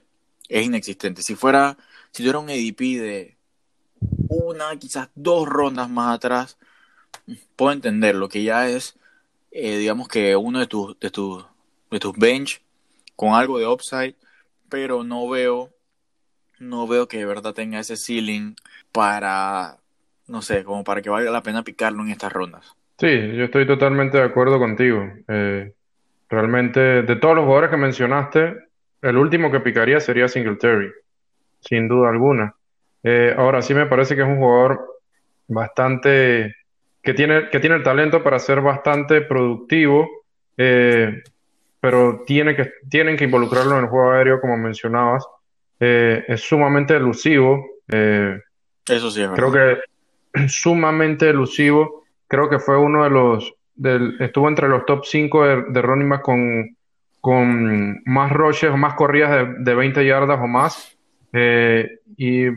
es inexistente. Si fuera, si tuviera un A D P de una, quizás dos rondas más atrás, puedo entender lo que ya es, eh, digamos que uno de tus de tus de tus bench con algo de upside, pero no veo no veo que de verdad tenga ese ceiling para, no sé, como para que valga la pena picarlo en estas rondas. Sí, yo estoy totalmente de acuerdo contigo. Eh, realmente, de todos los jugadores que mencionaste, el último que picaría sería Singletary, sin duda alguna. Eh, ahora sí me parece que es un jugador bastante que tiene que tiene el talento para ser bastante productivo, eh, pero tiene que tienen que involucrarlo en el juego aéreo, como mencionabas. Eh, es sumamente elusivo. Eh, Eso sí, es creo verdad. que sumamente elusivo. Creo que fue uno de los... Del, estuvo entre los top cinco de, de running back con, con más rushes o más corridas de, de veinte yardas o más. Eh, y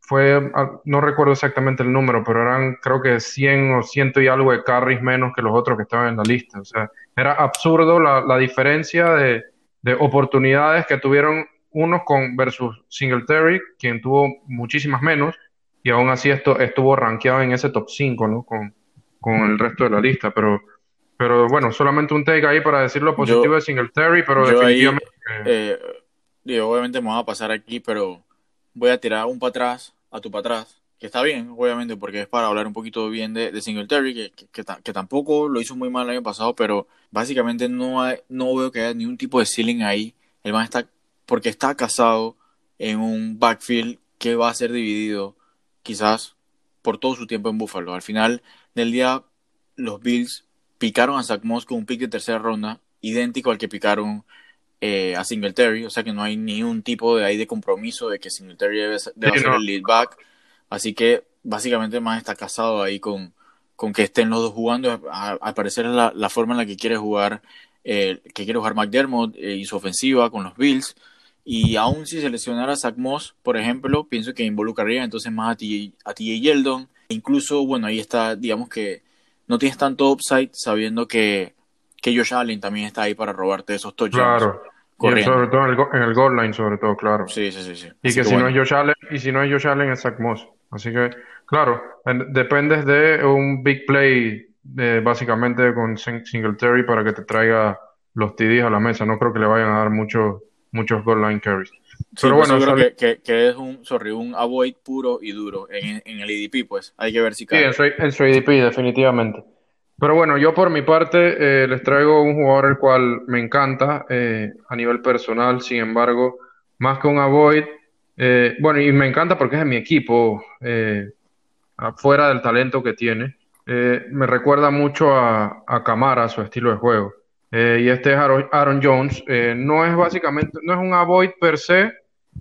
fue... No recuerdo exactamente el número, pero eran creo que cien o cien y algo de carries menos que los otros que estaban en la lista. O sea, era absurdo la, la diferencia de, de oportunidades que tuvieron unos con versus Singletary, quien tuvo muchísimas menos, y aún así esto, estuvo rankeado en ese top cinco, ¿no? Con... con el resto de la lista, pero pero bueno, solamente un take ahí para decir lo positivo yo, de Singletary, pero definitivamente... Ahí, eh, digo, obviamente me voy a pasar aquí, pero voy a tirar un para atrás, a tu para atrás, que está bien, obviamente, porque es para hablar un poquito bien de, de Singletary, que, que, que, que tampoco lo hizo muy mal el año pasado, pero básicamente no hay, no veo que haya ningún tipo de ceiling ahí. El man está, porque está casado en un backfield que va a ser dividido, quizás, por todo su tiempo en Buffalo. Al final del día, los Bills picaron a Zach Moss con un pick de tercera ronda, idéntico al que picaron eh, a Singletary, o sea que no hay ni un tipo de ahí de compromiso de que Singletary debe, debe sí, ser no. el lead back, así que básicamente más está casado ahí con, con que estén los dos jugando. Al parecer es la, la forma en la que quiere jugar eh, que quiere jugar McDermott eh, y su ofensiva con los Bills, y aún si se lesionara a Zach Moss, por ejemplo, pienso que involucraría entonces más a T J Yeldon. Incluso, bueno, ahí está, digamos que no tienes tanto upside sabiendo que, que Josh Allen también está ahí para robarte esos touchdowns. Claro. corriendo. Y sobre todo en el, go- en el goal line, sobre todo, claro. Sí, sí, sí. sí. Y que, que si bueno. no es Josh Allen, y si no es Josh Allen, es Zach Moss. Así que, claro, en, dependes de un big play, de, básicamente con Singletary, para que te traiga los T Ds a la mesa. No creo que le vayan a dar muchos muchos goal line carries. Sí, pero bueno, yo creo sale... que, que, que es un, sorry, un avoid puro y duro en, en el I D P, pues hay que ver si cae. Sí, en su I D P, definitivamente. Pero bueno, yo por mi parte eh, les traigo un jugador el cual me encanta eh, a nivel personal, sin embargo, más que un avoid, eh, bueno, y me encanta porque es de mi equipo, eh, afuera del talento que tiene, eh, me recuerda mucho a, a Kamara, su estilo de juego. Eh, y este es Aaron, Aaron Jones. Eh, no es básicamente, no es un avoid per se,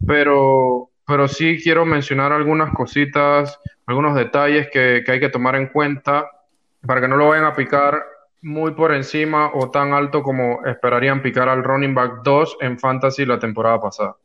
pero, pero sí quiero mencionar algunas cositas, algunos detalles que, que hay que tomar en cuenta para que no lo vayan a picar muy por encima o tan alto como esperarían picar al running back dos en Fantasy la temporada pasada.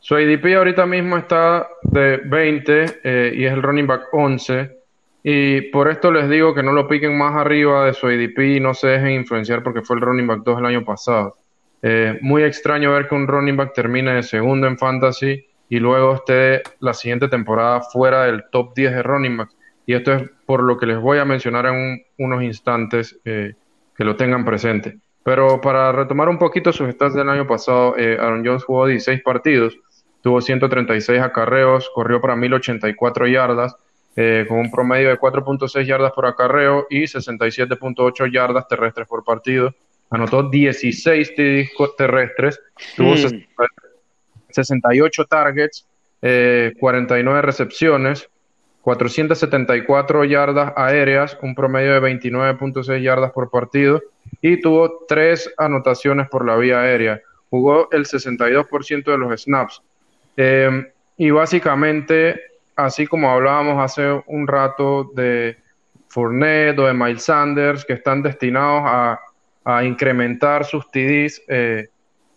Su A D P ahorita mismo está de veinte eh, y es el running back once. Y por esto les digo que no lo piquen más arriba de su A D P y no se dejen influenciar porque fue el running back dos el año pasado. Eh, muy extraño ver que un running back termine de segundo en Fantasy y luego esté la siguiente temporada fuera del top diez de running back. Y esto es por lo que les voy a mencionar en un, unos instantes, eh, que lo tengan presente. Pero para retomar un poquito sus stats del año pasado, eh, Aaron Jones jugó dieciséis partidos, tuvo ciento treinta y seis acarreos, corrió para mil ochenta y cuatro yardas, Eh, con un promedio de cuatro punto seis yardas por acarreo y sesenta y siete punto ocho yardas terrestres por partido. Anotó dieciséis T Ds terrestres, mm. tuvo sesenta y ocho targets, eh, cuarenta y nueve recepciones, cuatrocientas setenta y cuatro yardas aéreas, un promedio de veintinueve punto seis yardas por partido, y tuvo tres anotaciones por la vía aérea. Jugó el sesenta y dos por ciento de los snaps. Eh, y básicamente... Así como hablábamos hace un rato de Fournette o de Miles Sanders, que están destinados a, a incrementar sus T Ds, eh,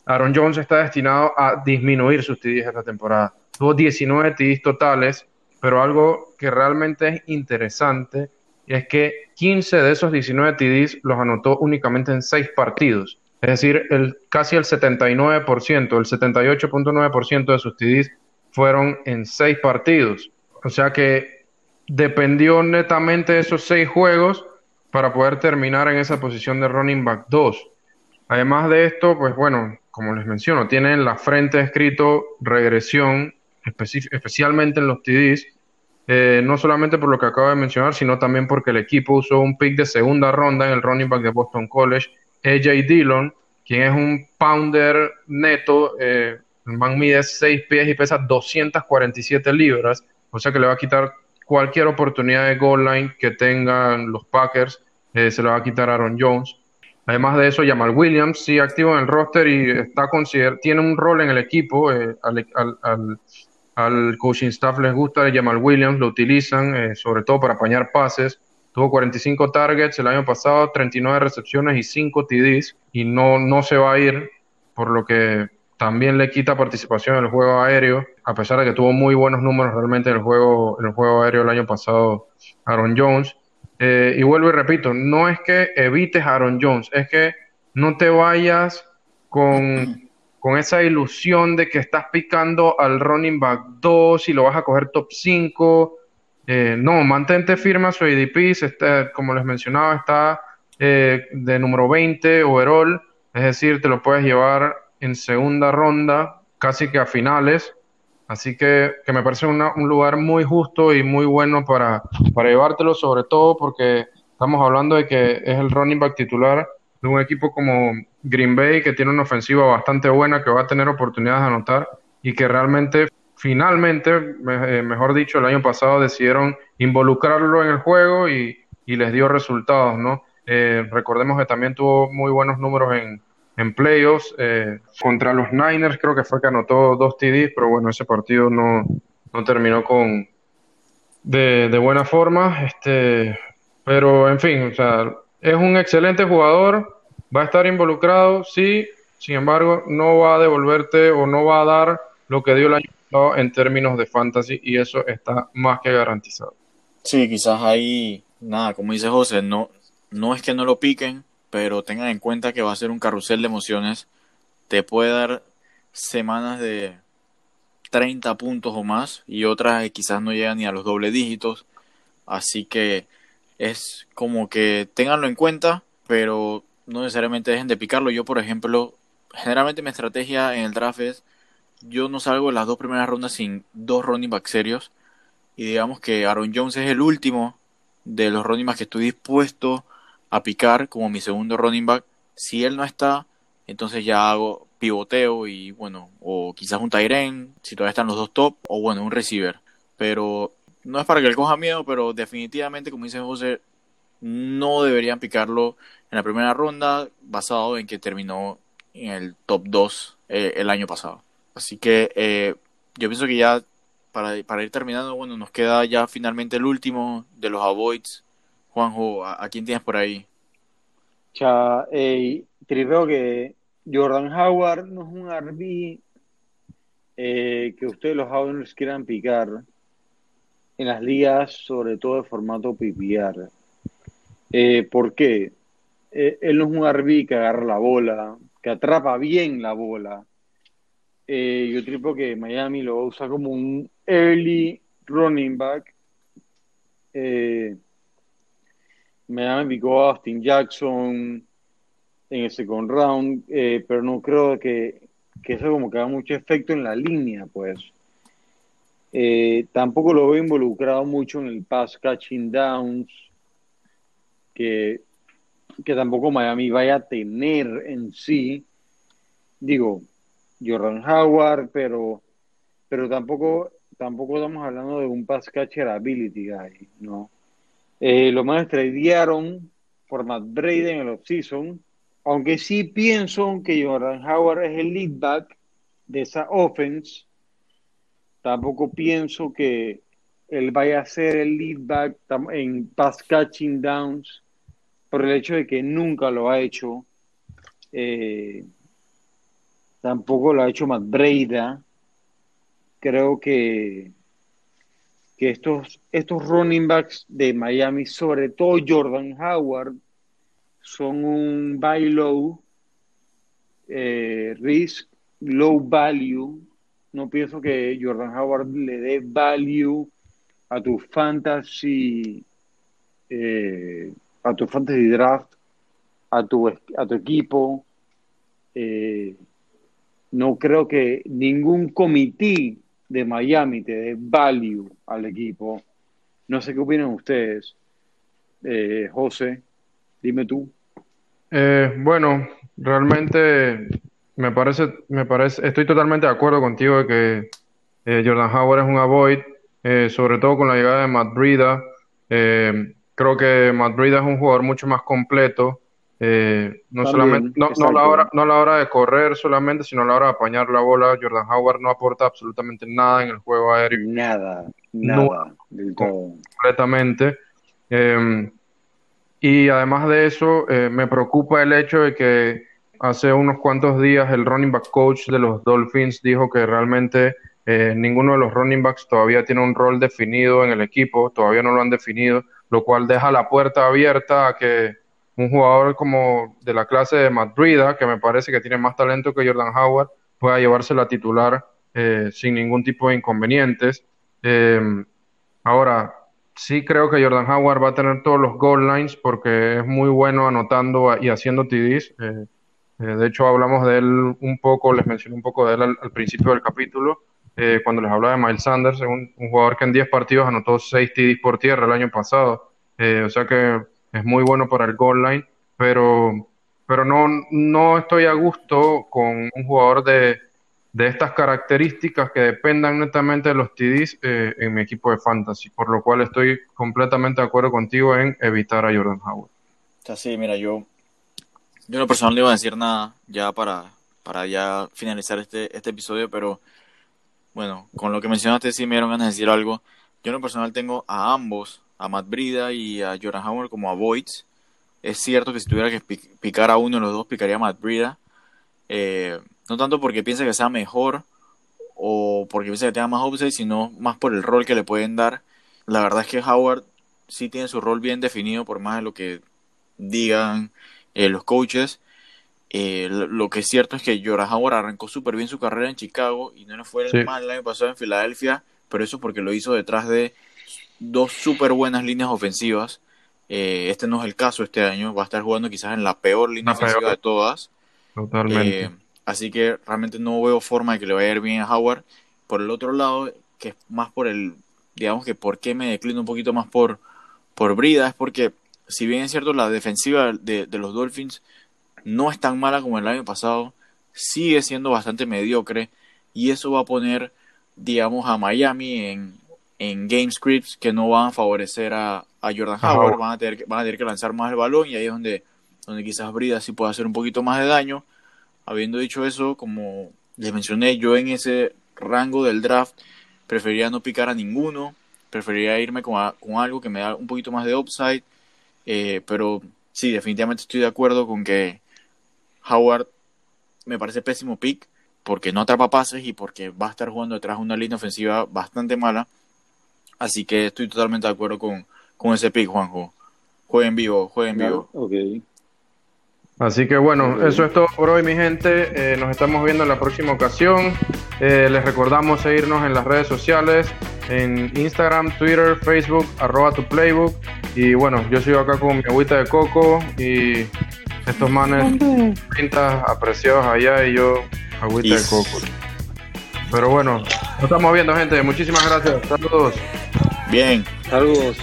Aaron Jones está destinado a disminuir sus T Ds esta temporada. Tuvo diecinueve T Ds totales, pero algo que realmente es interesante es que quince de esos diecinueve T Ds los anotó únicamente en seis partidos. Es decir, el, casi el setenta y nueve por ciento, el setenta y ocho punto nueve por ciento de sus T Ds fueron en seis partidos. O sea que dependió netamente de esos seis juegos para poder terminar en esa posición de running back dos. Además de esto, pues bueno, como les menciono, tiene en la frente escrito regresión, especi- especialmente en los T Ds, eh, no solamente por lo que acabo de mencionar, sino también porque el equipo usó un pick de segunda ronda en el running back de Boston College, A J Dillon, quien es un pounder neto. eh, El man mide seis pies y pesa doscientas cuarenta y siete libras, o sea que le va a quitar cualquier oportunidad de goal line que tengan los Packers, eh, se la va a quitar Aaron Jones. Además de eso, Jamaal Williams sigue activo en el roster y está consider- tiene un rol en el equipo, eh, al, al, al, al coaching staff les gusta Jamaal Williams, lo utilizan eh, sobre todo para apañar pases. Tuvo cuarenta y cinco targets el año pasado, treinta y nueve recepciones y cinco T Ds, y no, no se va a ir, por lo que... También le quita participación en el juego aéreo, a pesar de que tuvo muy buenos números realmente en el juego, en el juego aéreo el año pasado, Aaron Jones. Eh, y vuelvo y repito, no es que evites a Aaron Jones, es que no te vayas con, con esa ilusión de que estás picando al running back dos y lo vas a coger top cinco. Eh, no, mantente firme a su A D P, se está, como les mencionaba, está eh, de número veinte overall, es decir, te lo puedes llevar en segunda ronda, casi que a finales, así que, que me parece una, un lugar muy justo y muy bueno para, para llevártelo, sobre todo porque estamos hablando de que es el running back titular de un equipo como Green Bay, que tiene una ofensiva bastante buena, que va a tener oportunidades de anotar, y que realmente, finalmente, me, eh, mejor dicho, el año pasado decidieron involucrarlo en el juego y, y les dio resultados, ¿no? Eh, recordemos que también tuvo muy buenos números en en playoffs, eh, contra los Niners creo que fue que anotó dos T Ds, pero bueno, ese partido no, no terminó con de, de buena forma, este, pero en fin, o sea, es un excelente jugador, va a estar involucrado, sí, sin embargo, no va a devolverte o no va a dar lo que dio el año pasado en términos de fantasy, y eso está más que garantizado. Sí, quizás ahí, nada, como dice José, no, no es que no lo piquen, pero tengan en cuenta que va a ser un carrusel de emociones te puede dar semanas de treinta puntos o más y otras que quizás no llegan ni a los doble dígitos. Así que es como que ténganlo en cuenta, pero no necesariamente dejen de picarlo. Yo, por ejemplo, generalmente mi estrategia en el draft es, yo no salgo de las dos primeras rondas sin dos running backs serios. Y digamos que Aaron Jones es el último de los running backs que estoy dispuesto a picar como mi segundo running back. Si él no está, entonces ya hago pivoteo y bueno, o quizás un tight end, si todavía están los dos top, o bueno, un receiver. Pero no es para que él coja miedo, pero definitivamente, como dice José, no deberían picarlo en la primera ronda, basado en que terminó en el top dos eh, el año pasado. Así que eh, yo pienso que ya para, para ir terminando, bueno, nos queda ya finalmente el último de los avoids. Juanjo, ¿a, a quién tienes por ahí? Cha, eh, creo que Jordan Howard no es un R B eh, que ustedes los owners quieran picar en las ligas, sobre todo de formato P P R. Eh, ¿Por qué? Eh, él no es un R B que agarra la bola, que atrapa bien la bola. Eh, yo creo que Miami lo va a usar como un early running back. Eh, Miami picó a Austin Jackson en el second round, eh, pero no creo que, que eso como que haga mucho efecto en la línea, pues. Eh, tampoco lo veo involucrado mucho en el pass catching downs, que, que tampoco Miami vaya a tener en sí. Digo, Jordan Howard, pero pero tampoco tampoco estamos hablando de un pass catcher ability guy, ¿no? Eh, los más tradearon por Matt Breida en el offseason, aunque sí pienso que Jordan Howard es el lead back de esa offense. Tampoco pienso que él vaya a ser el lead back en pass catching downs por el hecho de que nunca lo ha hecho. eh Tampoco lo ha hecho Matt Breida. Creo que, que estos, estos running backs de Miami, sobre todo Jordan Howard, son un buy low, eh, risk, low value. No pienso que Jordan Howard le dé value a tu fantasy, eh, a tu fantasy draft, a tu, a tu equipo. Eh, No creo que ningún comité de Miami te dé value al equipo. No sé qué opinan ustedes. Eh, José, dime tú. Eh, bueno, realmente me parece, me parece, estoy totalmente de acuerdo contigo de que eh, Jordan Howard es un avoid, eh, sobre todo con la llegada de Matt Breida. Eh, creo que Matt Breida es un jugador mucho más completo. Eh, no También, solamente no, no, la hora, no la hora de correr solamente, sino a la hora de apañar la bola. Jordan Howard no aporta absolutamente nada en el juego aéreo. Nada, nada. No, completamente. Eh, y además de eso, eh, me preocupa el hecho de que hace unos cuantos días el running back coach de los Dolphins dijo que realmente eh, ninguno de los running backs todavía tiene un rol definido en el equipo, todavía no lo han definido, lo cual deja la puerta abierta a que un jugador como de la clase de Matt Breida, que me parece que tiene más talento que Jordan Howard, pueda llevarse la titular eh, sin ningún tipo de inconvenientes. Eh, ahora, sí creo que Jordan Howard va a tener todos los goal lines porque es muy bueno anotando y haciendo T Ds. Eh, eh, de hecho, hablamos de él un poco, les mencioné un poco de él al, al principio del capítulo, eh, cuando les hablaba de Miles Sanders, un, un jugador que en diez partidos anotó seis T Ds por tierra el año pasado. Eh, o sea que es muy bueno para el goal line, pero, pero no, no estoy a gusto con un jugador de, de estas características que dependan netamente de los T Ds eh, en mi equipo de fantasy, por lo cual estoy completamente de acuerdo contigo en evitar a Jordan Howard. Así, mira, yo yo en lo personal no iba a decir nada ya para, para ya finalizar este, este episodio, pero bueno, con lo que mencionaste sí me dieron ganas de decir algo. Yo en lo personal tengo a ambos, a Matt Breida y a Jordan Howard, como a avoids. Es cierto que si tuviera que picar a uno de los dos, picaría a Matt Breida. Eh, no tanto porque piense que sea mejor o porque piense que tenga más upside, sino más por el rol que le pueden dar. La verdad es que Howard sí tiene su rol bien definido, por más de lo que digan eh, los coaches. Eh, lo que es cierto es que Jordan Howard arrancó súper bien su carrera en Chicago y no le fue sí. el mal el año pasado en Filadelfia, pero eso porque lo hizo detrás de dos súper buenas líneas ofensivas. Eh, este no es el caso este año, va a estar jugando quizás en la peor línea la ofensiva peor. de todas. Totalmente. Eh, así que realmente no veo forma de que le vaya a ir bien a Howard. Por el otro lado, que es más por el, digamos que por qué me declino un poquito más por, por Breida, es porque si bien es cierto la defensiva de, de los Dolphins no es tan mala como el año pasado, sigue siendo bastante mediocre y eso va a poner, digamos, a Miami en, en game scripts que no van a favorecer a, a Jordan Howard, van a, tener que, van a tener que lanzar más el balón y ahí es donde, donde quizás Breida sí puede hacer un poquito más de daño. Habiendo dicho eso, como les mencioné, yo en ese rango del draft preferiría no picar a ninguno, preferiría irme con, a, con algo que me da un poquito más de upside, eh, pero sí, definitivamente estoy de acuerdo con que Howard me parece pésimo pick porque no atrapa pases y porque va a estar jugando detrás de una línea ofensiva bastante mala, así que estoy totalmente de acuerdo con, con ese pick, Juanjo. Jueguen vivo, jueguen vivo. Okay. Así que bueno, eso es todo por hoy, mi gente. Eh, nos estamos viendo en la próxima ocasión. Eh, les recordamos seguirnos en las redes sociales, en Instagram, Twitter, Facebook, arroba tu playbook. Y bueno, yo sigo acá con mi agüita de coco y estos manes pintas apreciados allá y yo agüita de coco. Pero bueno, nos estamos viendo, gente. Muchísimas gracias. Saludos. Bien. Saludos.